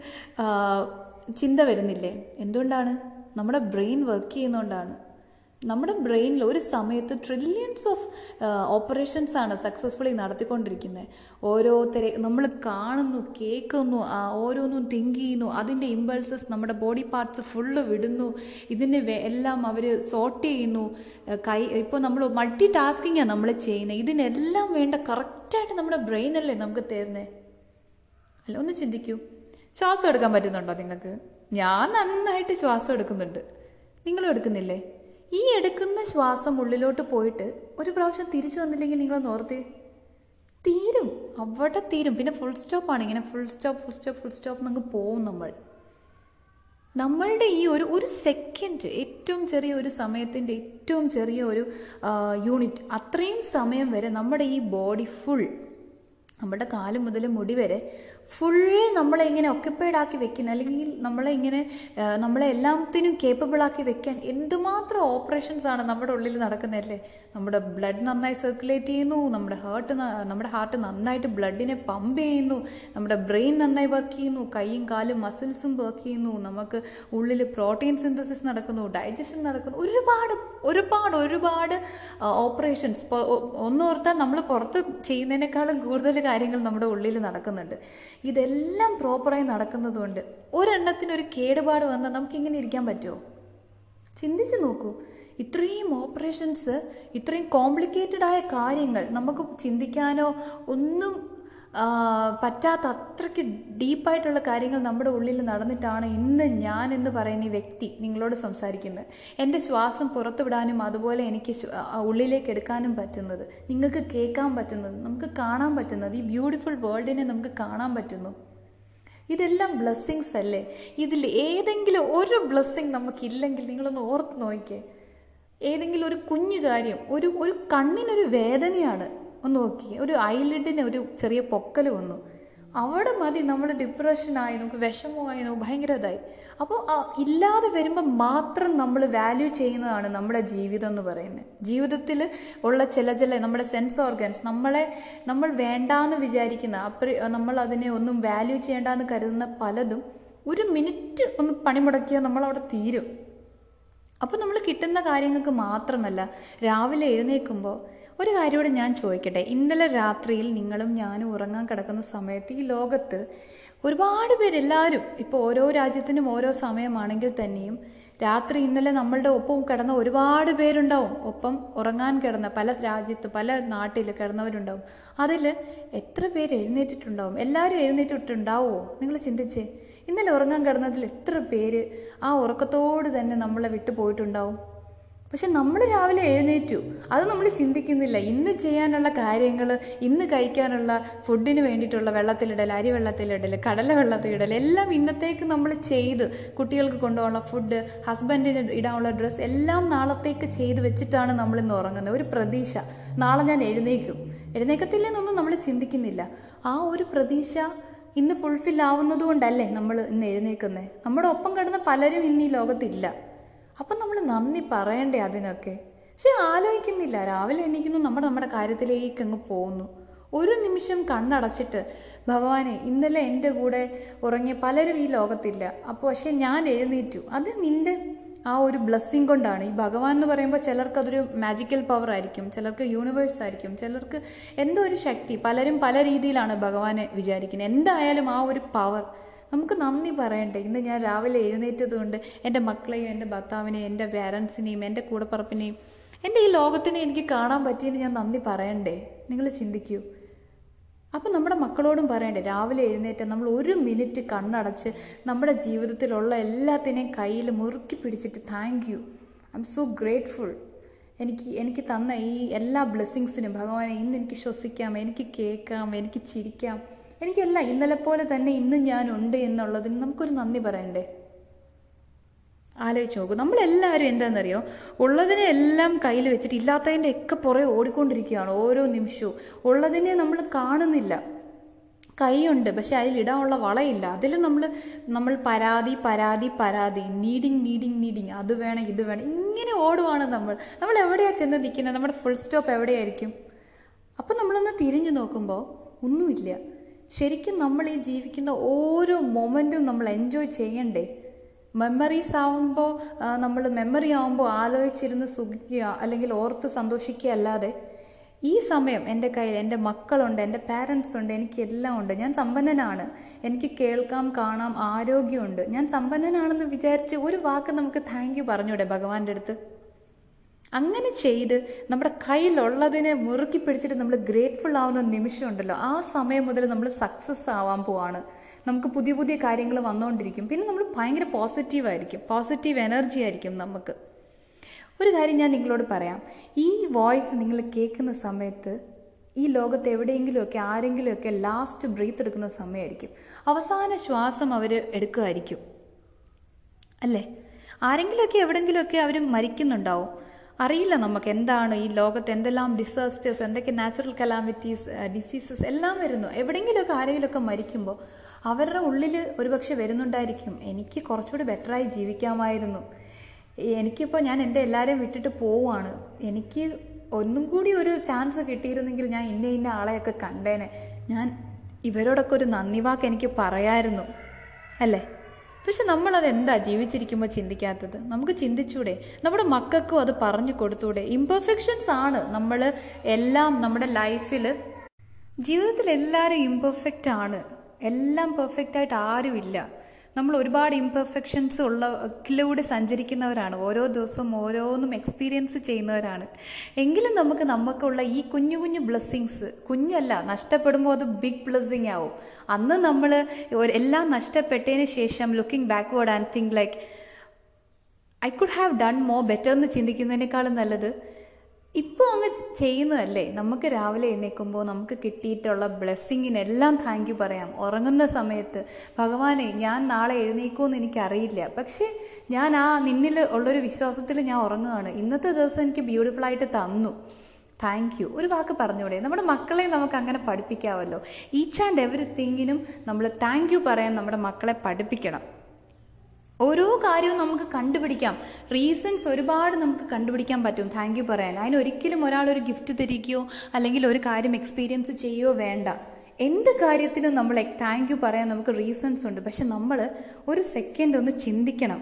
ചിന്ത വരുന്നില്ലേ? എന്തുകൊണ്ടാണ്? നമ്മുടെ ബ്രെയിൻ വർക്ക് ചെയ്യുന്നതുകൊണ്ടാണ്. നമ്മുടെ ബ്രെയിനിൽ ഒരു സമയത്ത് ട്രില്യൺസ് ഓഫ് ഓപ്പറേഷൻസാണ് സക്സസ്ഫുള്ളി നടത്തിക്കൊണ്ടിരിക്കുന്നത്. ഓരോരുത്തരെ നമ്മൾ കാണുന്നു, കേൾക്കുന്നു, ഓരോന്നും തിങ്ക് ചെയ്യുന്നു, അതിൻ്റെ ഇമ്പൾസസ് നമ്മുടെ ബോഡി പാർട്സ് ഫുള്ള് വിടുന്നു, ഇതിനെ എല്ലാം അവർ സോർട്ട് ചെയ്യുന്നു. ഇപ്പോൾ നമ്മൾ മൾട്ടി ടാസ്കിങ്ങാണ് നമ്മൾ ചെയ്യുന്നത്. ഇതിനെല്ലാം വേണ്ട കറക്റ്റായിട്ട് നമ്മുടെ ബ്രെയിനല്ലേ നമുക്ക് തരുന്നത്. അല്ല, ഒന്ന് ചിന്തിക്കൂ. ശ്വാസം എടുക്കാൻ പറ്റുന്നുണ്ടോ നിങ്ങൾക്ക്? ഞാൻ നന്നായിട്ട് ശ്വാസം എടുക്കുന്നുണ്ട്. നിങ്ങളും എടുക്കുന്നില്ലേ? ഈ എടുക്കുന്ന ശ്വാസം ഉള്ളിലോട്ട് പോയിട്ട് ഒരു പ്രാവശ്യം തിരിച്ചു വന്നില്ലെങ്കിൽ നിങ്ങളൊന്ന് ഓർത്തേ, തീരും, അവിടെ തീരും. പിന്നെ ഫുൾ സ്റ്റോപ്പാണ്. ഇങ്ങനെ full stop full stop full stop നമുക്ക് പോവും. നമ്മളുടെ ഈ ഒരു സെക്കൻഡ്, ഏറ്റവും ചെറിയ ഒരു സമയത്തിൻ്റെ ഏറ്റവും ചെറിയ ഒരു യൂണിറ്റ്, അത്രയും സമയം വരെ നമ്മുടെ ഈ ബോഡി ഫുൾ, നമ്മുടെ കാല് മുതൽ മുടി വരെ ഫുൾ നമ്മളെ ഇങ്ങനെ ഒക്യുപ്പൈഡ് ആക്കി വെക്കുന്ന, അല്ലെങ്കിൽ നമ്മളെ എല്ലാത്തിനും കേപ്പബിളാക്കി വെക്കാൻ എന്തുമാത്രം ഓപ്പറേഷൻസാണ് നമ്മുടെ ഉള്ളിൽ നടക്കുന്നതല്ലേ. നമ്മുടെ ബ്ലഡ് നന്നായി സർക്കുലേറ്റ് ചെയ്യുന്നു, നമ്മുടെ ഹാർട്ട് നന്നായിട്ട് ബ്ലഡിനെ പമ്പ് ചെയ്യുന്നു, നമ്മുടെ ബ്രെയിൻ നന്നായി വർക്ക് ചെയ്യുന്നു, കൈയും കാലും മസിൽസും വർക്ക് ചെയ്യുന്നു, നമുക്ക് ഉള്ളിൽ പ്രോട്ടീൻ സിന്തസിസ് നടക്കുന്നു, ഡൈജഷൻ നടക്കുന്നു, ഒരുപാട് ഒരുപാട് ഒരുപാട് ഓപ്പറേഷൻസ്. ഒന്നോർത്താൽ നമ്മൾ പുറത്ത് ചെയ്യുന്നതിനേക്കാളും കൂടുതൽ കാര്യങ്ങൾ നമ്മുടെ ഉള്ളിൽ നടക്കുന്നുണ്ട്. ഇതെല്ലാം പ്രോപ്പറായി നടക്കുന്നതുകൊണ്ട് ഒരെണ്ണത്തിനൊരു കേടുപാട് വന്നാൽ നമുക്കിങ്ങനെ ഇരിക്കാൻ പറ്റുമോ? ചിന്തിച്ച് നോക്കൂ. ഇത്രയും ഓപ്പറേഷൻസ്, ഇത്രയും കോംപ്ലിക്കേറ്റഡായ കാര്യങ്ങൾ നമുക്ക് ചിന്തിക്കാനോ ഒന്നും പറ്റാത്ത അത്രയ്ക്ക് ഡീപ്പായിട്ടുള്ള കാര്യങ്ങൾ നമ്മുടെ ഉള്ളിൽ നടന്നിട്ടാണ് ഇന്ന് ഞാൻ എന്ന് പറയുന്ന ഈ വ്യക്തി നിങ്ങളോട് സംസാരിക്കുന്നത്. എൻ്റെ ശ്വാസം പുറത്തുവിടാനും അതുപോലെ എനിക്ക് ഉള്ളിലേക്ക് എടുക്കാനും പറ്റുന്നത്, നിങ്ങൾക്ക് കേൾക്കാൻ പറ്റുന്നത്, നമുക്ക് കാണാൻ പറ്റുന്നത്, ഈ ബ്യൂട്ടിഫുൾ വേൾഡിനെ നമുക്ക് കാണാൻ പറ്റുന്നു. ഇതെല്ലാം ബ്ലെസ്സിങ്സ് അല്ലേ? ഇതിൽ ഏതെങ്കിലും ഒരു ബ്ലെസ്സിങ് നമുക്കില്ലെങ്കിൽ നിങ്ങളൊന്ന് ഓർത്ത് നോക്കിക്കേ. ഏതെങ്കിലും ഒരു കുഞ്ഞു കാര്യം, ഒരു കണ്ണിനൊരു വേദനയാണ്, ഒന്ന് നോക്കി, ഒരു ഐലിഡിന് ഒരു ചെറിയ പൊക്കൽ വന്നു, അവിടെ മതി നമ്മൾ ഡിപ്രഷനായി, നമുക്ക് വിഷമമായി, നമുക്ക് ഭയങ്കര ഇതായി. അപ്പോൾ ഇല്ലാതെ വരുമ്പോൾ മാത്രം നമ്മൾ വാല്യൂ ചെയ്യുന്നതാണ് നമ്മുടെ ജീവിതം എന്ന് പറയുന്നത്. ജീവിതത്തിൽ ഉള്ള ചില ചില നമ്മുടെ സെൻസ് ഓർഗൻസ്, നമ്മൾ വേണ്ടാന്ന് വിചാരിക്കുന്ന നമ്മൾ അതിനെ ഒന്നും വാല്യൂ ചെയ്യേണ്ടെന്ന് കരുതുന്ന പലതും ഒരു മിനിറ്റ് ഒന്ന് പണിമുടക്കിയാൽ നമ്മളവിടെ തീരും. അപ്പോൾ നമ്മൾ കിട്ടുന്ന കാര്യങ്ങൾക്ക് മാത്രമല്ല. രാവിലെ എഴുന്നേൽക്കുമ്പോൾ ഒരു കാര്യമോട് ഞാൻ ചോദിക്കട്ടെ, ഇന്നലെ രാത്രിയിൽ നിങ്ങളും ഞാനും ഉറങ്ങാൻ കിടക്കുന്ന സമയത്ത് ഈ ലോകത്ത് ഒരുപാട് പേര്, എല്ലാവരും, ഇപ്പോൾ ഓരോ രാജ്യത്തിനും ഓരോ സമയമാണെങ്കിൽ തന്നെയും രാത്രി ഇന്നലെ നമ്മളുടെ ഒപ്പം കിടന്ന ഒരുപാട് പേരുണ്ടാവും. ഒപ്പം ഉറങ്ങാൻ കിടന്ന പല രാജ്യത്ത് പല നാട്ടിൽ കിടന്നവരുണ്ടാവും. അതിൽ എത്ര പേര് എഴുന്നേറ്റിട്ടുണ്ടാവും? എല്ലാവരും എഴുന്നേറ്റിട്ടുണ്ടാവുമോ? നിങ്ങൾ ചിന്തിച്ചേ, ഇന്നലെ ഉറങ്ങാൻ കിടന്നതിൽ എത്ര പേര് ആ ഉറക്കത്തോട് തന്നെ നമ്മളെ വിട്ടു പോയിട്ടുണ്ടാവും. പക്ഷെ നമ്മൾ രാവിലെ എഴുന്നേറ്റു, അത് നമ്മൾ ചിന്തിക്കുന്നില്ല. ഇന്ന് ചെയ്യാനുള്ള കാര്യങ്ങൾ, ഇന്ന് കഴിക്കാനുള്ള ഫുഡിന് വേണ്ടിയിട്ടുള്ള വെള്ളത്തിലിടൽ, അരി വെള്ളത്തിലിടൽ, കടല വെള്ളത്തിലിടൽ, എല്ലാം ഇന്നത്തേക്ക് നമ്മൾ ചെയ്ത്, കുട്ടികൾക്ക് കൊണ്ടുപോകാനുള്ള ഫുഡ്, ഹസ്ബൻഡിന് ഇടാനുള്ള ഡ്രസ്സ്, എല്ലാം നാളത്തേക്ക് ചെയ്ത് വെച്ചിട്ടാണ് നമ്മളിന്ന് ഉറങ്ങുന്നത്. ഒരു പ്രതീക്ഷ, നാളെ ഞാൻ എഴുന്നേക്കും, എഴുന്നേക്കത്തില്ലെന്നൊന്നും നമ്മൾ ചിന്തിക്കുന്നില്ല. ആ ഒരു പ്രതീക്ഷ ഇന്ന് ഫുൾഫിൽ ആവുന്നതുകൊണ്ടല്ലേ നമ്മൾ ഇന്ന് എഴുന്നേൽക്കുന്നത്. നമ്മുടെ ഒപ്പം കിടന്ന പലരും ഇന്ന് ഈ ലോകത്തില്ല. അപ്പം നമ്മൾ നന്ദി പറയണ്ടേ അതിനൊക്കെ? പക്ഷെ ആലോചിക്കുന്നില്ല. രാവിലെ എണീക്കുന്നു, നമ്മുടെ കാര്യത്തിലേക്ക് അങ്ങ് പോകുന്നു. ഒരു നിമിഷം കണ്ണടച്ചിട്ട്, ഭഗവാനെ, ഇന്നലെ എൻ്റെ കൂടെ ഉറങ്ങിയ പലരും ഈ ലോകത്തില്ല, അപ്പോൾ പക്ഷെ ഞാൻ എഴുന്നേറ്റു. അത് നിൻ്റെ ആ ഒരു ബ്ലെസ്സിങ് കൊണ്ടാണ്. ഈ ഭഗവാൻ എന്ന് പറയുമ്പോൾ ചിലർക്ക് അതൊരു മാജിക്കൽ പവർ ആയിരിക്കും, ചിലർക്ക് യൂണിവേഴ്സ് ആയിരിക്കും, ചിലർക്ക് എന്തോ ഒരു ശക്തി. പലരും പല രീതിയിലാണ് ഭഗവാനെ വിചാരിക്കുന്നത്. എന്തായാലും ആ ഒരു പവർ നമുക്ക് നന്ദി പറയണ്ടേ? ഇന്ന് ഞാൻ രാവിലെ എഴുന്നേറ്റതുകൊണ്ട് എൻ്റെ മക്കളെയും എൻ്റെ ഭർത്താവിനെയും എൻ്റെ പാരൻസിനെയും എൻ്റെ കൂടപ്പറപ്പിനെയും എൻ്റെ ഈ ലോകത്തിനെ എനിക്ക് കാണാൻ പറ്റിയതിന് ഞാൻ നന്ദി പറയണ്ടേ? നിങ്ങൾ ചിന്തിക്കൂ. അപ്പം നമ്മുടെ മക്കളോടും പറയണ്ടേ, രാവിലെ എഴുന്നേറ്റ് നമ്മൾ ഒരു മിനിറ്റ് കണ്ണടച്ച് നമ്മുടെ ജീവിതത്തിലുള്ള എല്ലാത്തിനെയും കയ്യിൽ മുറുക്കി പിടിച്ചിട്ട് thank you, I am so grateful, എനിക്ക് തന്ന ഈ എല്ലാ ബ്ലെസ്സിങ്സിനും ഭഗവാനെ, ഇന്ന് എനിക്ക് ശ്വസിക്കാം, എനിക്ക് കേൾക്കാം, എനിക്ക് ചിരിക്കാം, എനിക്കല്ല ഇന്നലെ പോലെ തന്നെ ഇന്ന് ഞാനുണ്ട് എന്നുള്ളതിന് നമുക്കൊരു നന്ദി പറയണ്ടേ? ആലോചിച്ച് നോക്കൂ. നമ്മളെല്ലാവരും എന്താണെന്നറിയോ, ഉള്ളതിനെ എല്ലാം കയ്യിൽ വെച്ചിട്ട് ഇല്ലാത്തതിൻ്റെ ഒക്കെ പുറകെ ഓടിക്കൊണ്ടിരിക്കുകയാണ് ഓരോ നിമിഷവും. ഉള്ളതിനെ നമ്മൾ കാണുന്നില്ല. കൈയുണ്ട്, പക്ഷെ അതിലിടാനുള്ള വളയില്ല. അതിൽ നമ്മൾ പരാതി പരാതി പരാതി, നീഡിങ്, അത് വേണം ഇത് വേണം, ഇങ്ങനെ ഓടുവാണ്. നമ്മൾ എവിടെയാണ് ചെന്ന് നിൽക്കുന്നത്? നമ്മുടെ ഫുൾ സ്റ്റോപ്പ് എവിടെയായിരിക്കും? അപ്പം നമ്മളൊന്ന് തിരിഞ്ഞു നോക്കുമ്പോൾ ഒന്നുമില്ല. ശരിക്കും നമ്മൾ ഈ ജീവിക്കുന്ന ഓരോ മൊമെൻറ്റും നമ്മൾ എൻജോയ് ചെയ്യണ്ടേ? മെമ്മറി ആവുമ്പോൾ ആലോചിച്ചിരുന്ന് സുഖിക്കുക അല്ലെങ്കിൽ ഓർത്ത് സന്തോഷിക്കുക അല്ലാതെ, ഈ സമയം എൻ്റെ കയ്യിൽ എൻ്റെ മക്കളുണ്ട്, എൻ്റെ പാരൻസ് ഉണ്ട്, എനിക്കെല്ലാം ഉണ്ട്, ഞാൻ സമ്പന്നനാണ്, എനിക്ക് കേൾക്കാം, കാണാം, ആരോഗ്യമുണ്ട്, ഞാൻ സമ്പന്നനാണെന്ന് വിചാരിച്ച് ഒരു വാക്ക് നമുക്ക് താങ്ക് യു പറഞ്ഞൂടെ ഭഗവാന്റെ അടുത്ത്? അങ്ങനെ ചെയ്ത് നമ്മുടെ കയ്യിലുള്ളതിനെ മുറുക്കി പിടിച്ചിട്ട് നമ്മൾ ഗ്രേറ്റ്ഫുൾ ആവുന്ന നിമിഷമുണ്ടല്ലോ, ആ സമയം മുതൽ നമ്മൾ സക്സസ് ആവാൻ പോവാണ്. നമുക്ക് പുതിയ പുതിയ കാര്യങ്ങൾ വന്നുകൊണ്ടിരിക്കും. പിന്നെ നമ്മൾ ഭയങ്കര പോസിറ്റീവായിരിക്കും, പോസിറ്റീവ് എനർജി ആയിരിക്കും നമുക്ക്. ഒരു കാര്യം ഞാൻ നിങ്ങളോട് പറയാം, ഈ വോയിസ് നിങ്ങൾ കേൾക്കുന്ന സമയത്ത് ഈ ലോകത്ത് എവിടെയെങ്കിലുമൊക്കെ ആരെങ്കിലുമൊക്കെ ലാസ്റ്റ് ബ്രീത്ത് എടുക്കുന്ന സമയമായിരിക്കും. അവസാന ശ്വാസം അവർ എടുക്കുമായിരിക്കും അല്ലേ? ആരെങ്കിലുമൊക്കെ എവിടെയെങ്കിലുമൊക്കെ അവർ മരിക്കുന്നുണ്ടാവും. അറിയില്ല നമുക്ക് എന്താണ് ഈ ലോകത്ത്, എന്തെല്ലാം ഡിസാസ്റ്റേഴ്സ്, എന്തൊക്കെ നാച്ചുറൽ കലാമിറ്റീസ്, ഡിസീസസ് എല്ലാം വരുന്നു. എവിടെയെങ്കിലുമൊക്കെ ആരെങ്കിലുമൊക്കെ മരിക്കുമ്പോൾ അവരുടെ ഉള്ളിൽ ഒരുപക്ഷെ വരുന്നുണ്ടായിരിക്കും, എനിക്ക് കുറച്ചുകൂടി ബെറ്ററായി ജീവിക്കാമായിരുന്നു, എനിക്കിപ്പോൾ ഞാൻ എൻ്റെ എല്ലാവരെയും വിട്ടിട്ട് പോവുകയാണ്, എനിക്ക് ഒന്നും കൂടി ഒരു ചാൻസ് കിട്ടിയിരുന്നെങ്കിൽ ഞാൻ ഇന്ന ആളെയൊക്കെ കണ്ടേനെ, ഞാൻ ഇവരോടൊക്കെ ഒരു നന്ദി വാക്ക് എനിക്ക് പറയായിരുന്നു അല്ലേ? പക്ഷെ നമ്മളതെന്താ ജീവിച്ചിരിക്കുമ്പോൾ ചിന്തിക്കാത്തത്? നമുക്ക് ചിന്തിച്ചൂടെ? നമ്മുടെ മക്കൾക്കും അത് പറഞ്ഞു കൊടുത്തൂടെ? ഇംപെർഫെക്ഷൻസ് ആണ് നമ്മൾ എല്ലാം നമ്മുടെ ലൈഫിൽ. ജീവിതത്തിൽ എല്ലാവരും ഇംപെർഫെക്റ്റ് ആണ്, എല്ലാം പെർഫെക്റ്റായിട്ട് ആരുമില്ല. നമ്മൾ ഒരുപാട് ഇംപെർഫെക്ഷൻസ് ഉള്ളതിലൂടെ സഞ്ചരിക്കുന്നവരാണ്, ഓരോ ദിവസവും ഓരോന്നും എക്സ്പീരിയൻസ് ചെയ്യുന്നവരാണ്. എങ്കിലും നമുക്കുള്ള ഈ കുഞ്ഞു കുഞ്ഞു ബ്ലെസ്സിങ്സ്, കുഞ്ഞല്ല, നഷ്ടപ്പെടുമ്പോൾ അത് ബിഗ് ബ്ലെസ്സിങ് ആവും. അന്ന് നമ്മൾ എല്ലാം നഷ്ടപ്പെട്ടതിന് ശേഷം looking backward and think like I could have done more better എന്ന് ചിന്തിക്കുന്നതിനേക്കാളും നല്ലത് ഇപ്പോൾ അങ്ങ് ചെയ്യുന്നതല്ലേ? നമുക്ക് രാവിലെ എഴുന്നേൽക്കുമ്പോൾ നമുക്ക് കിട്ടിയിട്ടുള്ള ബ്ലെസ്സിങ്ങിനെല്ലാം താങ്ക് യു പറയാം. ഉറങ്ങുന്ന സമയത്ത് ഭഗവാനെ, ഞാൻ നാളെ എഴുന്നേൽക്കുമെന്ന് എനിക്കറിയില്ല, പക്ഷേ ഞാൻ ആ നിന്നിൽ ഉള്ളൊരു വിശ്വാസത്തിൽ ഞാൻ ഉറങ്ങുകയാണ്, ഇന്നത്തെ ദിവസം എനിക്ക് ബ്യൂട്ടിഫുള്ളായിട്ട് തന്നു, താങ്ക് യു ഒരു വാക്ക് പറഞ്ഞൂടെ? നമ്മുടെ മക്കളെ നമുക്ക് അങ്ങനെ പഠിപ്പിക്കാമല്ലോ. ഈച്ച് ആൻഡ് എവരിത്തിങ്ങിനും നമ്മൾ താങ്ക് യു പറയാൻ നമ്മുടെ മക്കളെ പഠിപ്പിക്കണം. ഓരോ കാര്യവും നമുക്ക് കണ്ടുപിടിക്കാം, റീസൺസ് ഒരുപാട് നമുക്ക് കണ്ടുപിടിക്കാൻ പറ്റും താങ്ക് യു പറയാൻ. അതിനൊരിക്കലും ഒരാളൊരു ഗിഫ്റ്റ് തരികയോ അല്ലെങ്കിൽ ഒരു കാര്യം എക്സ്പീരിയൻസ് ചെയ്യുകയോ വേണ്ട. എന്ത് കാര്യത്തിനും നമ്മൾ താങ്ക് യു പറയാൻ നമുക്ക് റീസൺസ് ഉണ്ട്. പക്ഷെ നമ്മൾ ഒരു സെക്കൻഡ് ഒന്ന് ചിന്തിക്കണം,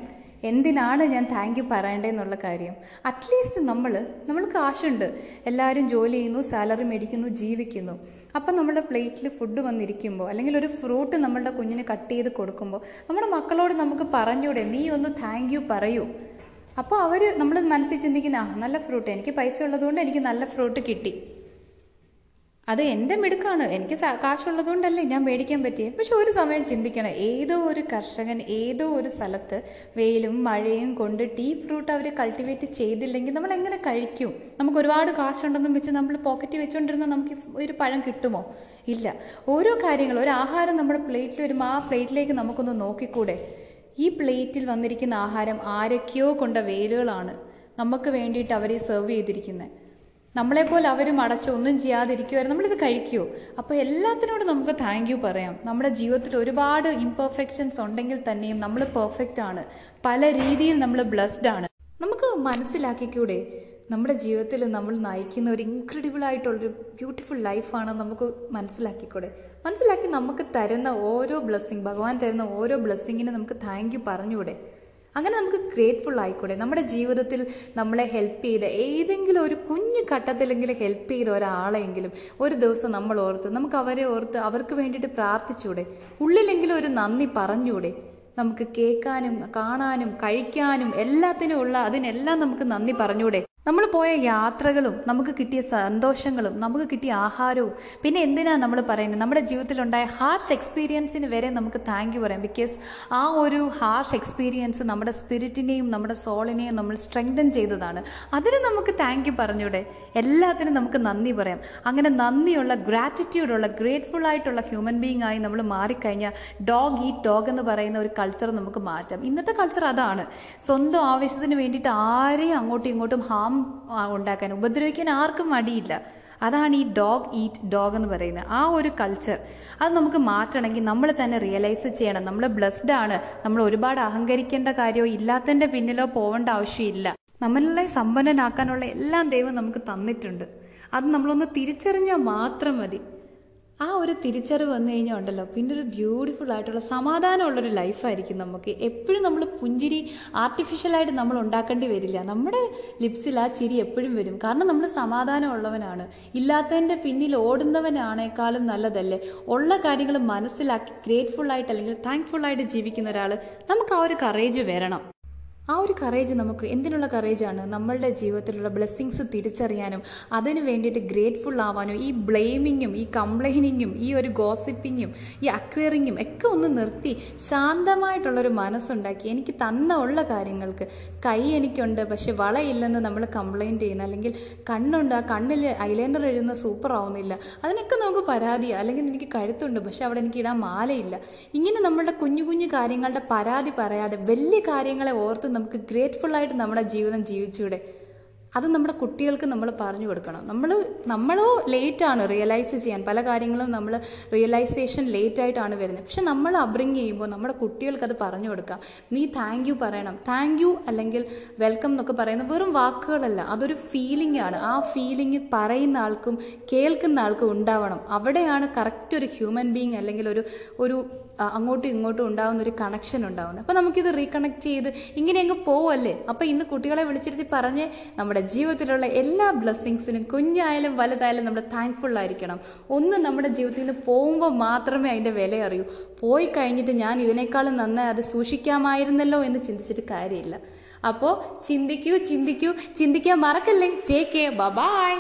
എന്തിനാണ് ഞാൻ താങ്ക് യു പറയേണ്ടതെന്നുള്ള കാര്യം. അറ്റ്ലീസ്റ്റ് നമ്മൾ കാശുണ്ട്, എല്ലാവരും ജോലി ചെയ്യുന്നു, സാലറി മേടിക്കുന്നു, ജീവിക്കുന്നു. അപ്പം നമ്മുടെ പ്ലേറ്റിൽ ഫുഡ് വന്നിരിക്കുമ്പോൾ അല്ലെങ്കിൽ ഒരു ഫ്രൂട്ട് നമ്മളുടെ കുഞ്ഞിന് കട്ട് ചെയ്ത് കൊടുക്കുമ്പോൾ നമ്മുടെ മക്കളോട് നമുക്ക് പറഞ്ഞൂടെ, നീ ഒന്ന് താങ്ക് യു പറയൂ. അപ്പോൾ അവർ നമ്മൾ മനസ്സിൽ ചിന്തിക്കുന്ന, ആ നല്ല ഫ്രൂട്ട്, എനിക്ക് പൈസ ഉള്ളതുകൊണ്ട് എനിക്ക് നല്ല ഫ്രൂട്ട് കിട്ടി, അത് എൻ്റെ മിടുക്കാണ്, എനിക്ക് കാശുള്ളതുകൊണ്ടല്ലേ ഞാൻ മേടിക്കാൻ പറ്റിയേ. പക്ഷെ ഒരു സമയം ചിന്തിക്കണം, ഏതോ ഒരു കർഷകൻ ഏതോ ഒരു സ്ഥലത്ത് വെയിലും മഴയും കൊണ്ട് ടീ ഫ്രൂട്ട് അവർ കൾട്ടിവേറ്റ് ചെയ്തില്ലെങ്കിൽ നമ്മൾ എങ്ങനെ കഴിക്കും? നമുക്ക് ഒരുപാട് കാശുണ്ടെന്നും വെച്ച് നമ്മൾ പോക്കറ്റ് വെച്ചുകൊണ്ടിരുന്നാൽ നമുക്ക് ഒരു പഴം കിട്ടുമോ? ഇല്ല. ഓരോ കാര്യങ്ങളും, ഒരു ആഹാരം നമ്മുടെ പ്ലേറ്റിൽ വരുമ്പോൾ ആ പ്ലേറ്റിലേക്ക് നമുക്കൊന്ന് നോക്കിക്കൂടെ? ഈ പ്ലേറ്റിൽ വന്നിരിക്കുന്ന ആഹാരം ആരൊക്കെയോ കൊണ്ട വേരുകളാണ് നമുക്ക് വേണ്ടിയിട്ട് അവർ സെർവ് ചെയ്തിരിക്കുന്നത്. നമ്മളെപ്പോലെ അവരും അടച്ച് ഒന്നും ചെയ്യാതിരിക്കുമായിരുന്നു, നമ്മളിത് കഴിക്കുമോ? അപ്പോൾ എല്ലാത്തിനോടും നമുക്ക് താങ്ക് യു പറയാം. നമ്മുടെ ജീവിതത്തിൽ ഒരുപാട് ഇംപെർഫെക്ഷൻസ് ഉണ്ടെങ്കിൽ തന്നെയും നമ്മൾ പെർഫെക്റ്റ് ആണ്, പല രീതിയിൽ നമ്മൾ ബ്ലെസ്ഡ് ആണ്. നമുക്ക് മനസ്സിലാക്കിക്കൂടെ നമ്മുടെ ജീവിതത്തിൽ നമ്മൾ നയിക്കുന്ന ഒരു ഇൻക്രെഡിബിളായിട്ടുള്ളൊരു ബ്യൂട്ടിഫുൾ ലൈഫാണ്. നമുക്ക് മനസ്സിലാക്കി നമുക്ക് തരുന്ന ഓരോ ബ്ലെസ്സിങ്, ഭഗവാൻ തരുന്ന ഓരോ ബ്ലെസ്സിങ്ങിന് നമുക്ക് താങ്ക് യു പറഞ്ഞുകൂടെ? അങ്ങനെ നമുക്ക് ഗ്രേറ്റ്ഫുൾ ആയിക്കൂടെ? നമ്മുടെ ജീവിതത്തിൽ നമ്മളെ ഹെൽപ്പ് ചെയ്ത ഏതെങ്കിലും ഒരു കുഞ്ഞു ഘട്ടത്തിലെങ്കിലും ഹെൽപ്പ് ചെയ്ത ഒരാളെങ്കിലും ഒരു ദിവസം നമ്മൾ ഓർത്ത് നമുക്ക് അവർക്ക് വേണ്ടിയിട്ട് പ്രാർത്ഥിച്ചൂടെ? ഉള്ളിലെങ്കിലും ഒരു നന്ദി പറഞ്ഞൂടെ? നമുക്ക് കേൾക്കാനും കാണാനും കഴിക്കാനും അതിനെല്ലാം നമുക്ക് നന്ദി പറഞ്ഞൂടെ? നമ്മൾ പോയ യാത്രകളും നമുക്ക് കിട്ടിയ സന്തോഷങ്ങളും നമുക്ക് കിട്ടിയ ആഹാരവും പിന്നെ എന്തിനാണ് നമ്മൾ പറയുന്നത്? നമ്മുടെ ജീവിതത്തിലുണ്ടായ ഹാർഷ് എക്സ്പീരിയൻസിന് വരെ നമുക്ക് താങ്ക് യു പറയാം. ബിക്കോസ് ആ ഒരു ഹാർഷ് എക്സ്പീരിയൻസ് നമ്മുടെ സ്പിരിറ്റിനെയും നമ്മുടെ സോളിനെയും നമ്മൾ സ്ട്രെങ്തൻ ചെയ്തതാണ്. അതിന് നമുക്ക് താങ്ക് യു പറഞ്ഞൂടെ? എല്ലാത്തിനും നമുക്ക് നന്ദി പറയാം. അങ്ങനെ നന്ദിയുള്ള, ഗ്രാറ്റിറ്റ്യൂഡുള്ള, ഗ്രേറ്റ്ഫുൾ ആയിട്ടുള്ള ഹ്യൂമൻ ബീങ് ആയി നമ്മൾ മാറിക്കഴിഞ്ഞാൽ ഡോഗ് ഈറ്റ് ഡോഗ് എന്ന് പറയുന്ന ഒരു കൾച്ചർ നമുക്ക് മാറ്റാം. ഇന്നത്തെ കൾച്ചർ അതാണ്. സ്വന്തം ആവശ്യത്തിന് വേണ്ടിയിട്ട് ആരെയും അങ്ങോട്ടും ഇങ്ങോട്ടും ഉണ്ടാക്കാൻ, ഉപദ്രവിക്കാൻ ആർക്കും മടിയില്ല. അതാണ് ഈ ഡോഗ് ഈറ്റ് ഡോഗ് എന്ന് പറയുന്നത് ആ ഒരു കൾച്ചർ. അത് നമുക്ക് മാറ്റണമെങ്കിൽ നമ്മൾ തന്നെ റിയലൈസ് ചെയ്യണം, നമ്മൾ ബ്ലെസ്ഡ് ആണ്. നമ്മൾ ഒരുപാട് അഹങ്കരിക്കേണ്ട കാര്യമോ ഇല്ലാത്തതിൻ്റെ പിന്നിലോ പോവേണ്ട ആവശ്യമില്ല. നമ്മളെ സമ്പന്നനാക്കാനുള്ള എല്ലാം ദൈവം നമുക്ക് തന്നിട്ടുണ്ട്. അത് നമ്മളൊന്ന് തിരിച്ചറിഞ്ഞാൽ മാത്രം മതി. ആ ഒരു തിരിച്ചറിവ് വന്നു കഴിഞ്ഞാൽ ഉണ്ടല്ലോ, പിന്നെ ഒരു ബ്യൂട്ടിഫുൾ ആയിട്ടുള്ള സമാധാനമുള്ളൊരു ലൈഫായിരിക്കും നമുക്ക്. എപ്പോഴും നമ്മൾ പുഞ്ചിരി ആർട്ടിഫിഷ്യലായിട്ട് നമ്മൾ ഉണ്ടാക്കേണ്ടി വരില്ല. നമ്മുടെ ലിപ്സിൽ ആ ചിരി എപ്പോഴും വരും. കാരണം നമ്മൾ സമാധാനമുള്ളവനാണ്. ഇല്ലാത്തതിൻ്റെ പിന്നിൽ ഓടുന്നവനാണേക്കാളും നല്ലതല്ലേ ഉള്ള കാര്യങ്ങൾ മനസ്സിലാക്കി ഗ്രേറ്റ്ഫുൾ ആയിട്ട് അല്ലെങ്കിൽ താങ്ക്ഫുൾ ആയിട്ട് ജീവിക്കുന്ന ഒരാൾ. നമുക്ക് ആ ഒരു കറേജ് വരണം. ആ ഒരു കറേജ് നമുക്ക് എന്തിനുള്ള കറേജാണ്? നമ്മളുടെ ജീവിതത്തിലുള്ള ബ്ലെസ്സിങ്സ് തിരിച്ചറിയാനും അതിന് വേണ്ടിയിട്ട് ഗ്രേറ്റ്ഫുൾ ആവാനും ഈ ബ്ലെയിമിങ്ങും ഈ കംപ്ലൈനിങ്ങും ഈ ഒരു ഗോസിപ്പിങ്ങും ഈ അക്വയറിങ്ങും ഒക്കെ ഒന്ന് നിർത്തി ശാന്തമായിട്ടുള്ളൊരു മനസ്സുണ്ടാക്കി എനിക്ക് തന്ന ഉള്ള കാര്യങ്ങൾക്ക്, കൈ എനിക്കുണ്ട് പക്ഷെ വളയില്ലെന്ന് നമ്മൾ കംപ്ലൈൻറ്റ് ചെയ്യുന്ന, അല്ലെങ്കിൽ കണ്ണുണ്ട് ആ കണ്ണിൽ ഐലൈനർ എഴുതുന്ന സൂപ്പറാവുന്നില്ല, അതിനൊക്കെ നമുക്ക് പരാതിയാണ്, അല്ലെങ്കിൽ എനിക്ക് കഴുത്തുണ്ട് പക്ഷെ അവിടെ എനിക്ക് ഇടാൻ മാലയില്ല. ഇങ്ങനെ നമ്മളുടെ കുഞ്ഞു കുഞ്ഞു കാര്യങ്ങളുടെ പരാതി പറയാതെ വലിയ കാര്യങ്ങളെ ഓർത്ത് നമുക്ക് ഗ്രേറ്റ്ഫുള്ളായിട്ട് നമ്മുടെ ജീവിതം ജീവിച്ചൂടെ? അത് നമ്മുടെ കുട്ടികൾക്ക് നമ്മൾ പറഞ്ഞു കൊടുക്കണം. നമ്മളോ ലേറ്റാണ് റിയലൈസ് ചെയ്യാൻ. പല കാര്യങ്ങളും നമ്മൾ റിയലൈസേഷൻ ലേറ്റായിട്ടാണ് വരുന്നത്. പക്ഷെ നമ്മൾ അബ്രിങ് ചെയ്യുമ്പോൾ നമ്മുടെ കുട്ടികൾക്കത് പറഞ്ഞു കൊടുക്കാം. നീ താങ്ക് യു പറയണം. താങ്ക് യു അല്ലെങ്കിൽ വെൽക്കം എന്നൊക്കെ പറയുന്നത് വെറും വാക്കുകളല്ല, അതൊരു ഫീലിംഗ് ആണ്. ആ ഫീലിംഗ് പറയുന്ന ആൾക്കും കേൾക്കുന്ന ആൾക്കും ഉണ്ടാവണം. അവിടെയാണ് കറക്റ്റ് ഒരു ഹ്യൂമൻ ബീങ് അല്ലെങ്കിൽ ഒരു അങ്ങോട്ടും ഇങ്ങോട്ടും ഉണ്ടാകുന്ന ഒരു കണക്ഷൻ ഉണ്ടാകുന്നത്. അപ്പോൾ നമുക്കിത് റീകണക്ട് ചെയ്ത് ഇങ്ങനെയങ്ങ് പോവല്ലേ? അപ്പോൾ ഇന്ന് കുട്ടികളെ വിളിച്ചിരുത്തി പറഞ്ഞ് നമ്മുടെ ജീവിതത്തിലുള്ള എല്ലാ ബ്ലെസ്സിങ്സിനും കുഞ്ഞായാലും വലുതായാലും നമ്മൾ താങ്ക്ഫുൾ ആയിരിക്കണം. ഒന്ന് നമ്മുടെ ജീവിതത്തിൽ നിന്ന് പോകുമ്പോൾ മാത്രമേ അതിൻ്റെ വില അറിയൂ. പോയി കഴിഞ്ഞിട്ട് ഞാൻ ഇതിനേക്കാളും നന്നായി അത് സൂക്ഷിക്കാമായിരുന്നല്ലോ എന്ന് ചിന്തിച്ചിട്ട് കാര്യമില്ല. അപ്പോൾ ചിന്തിക്കൂ ചിന്തിക്കൂ ചിന്തിക്കാൻ മറക്കല്ലേ. Take care. ബൈ.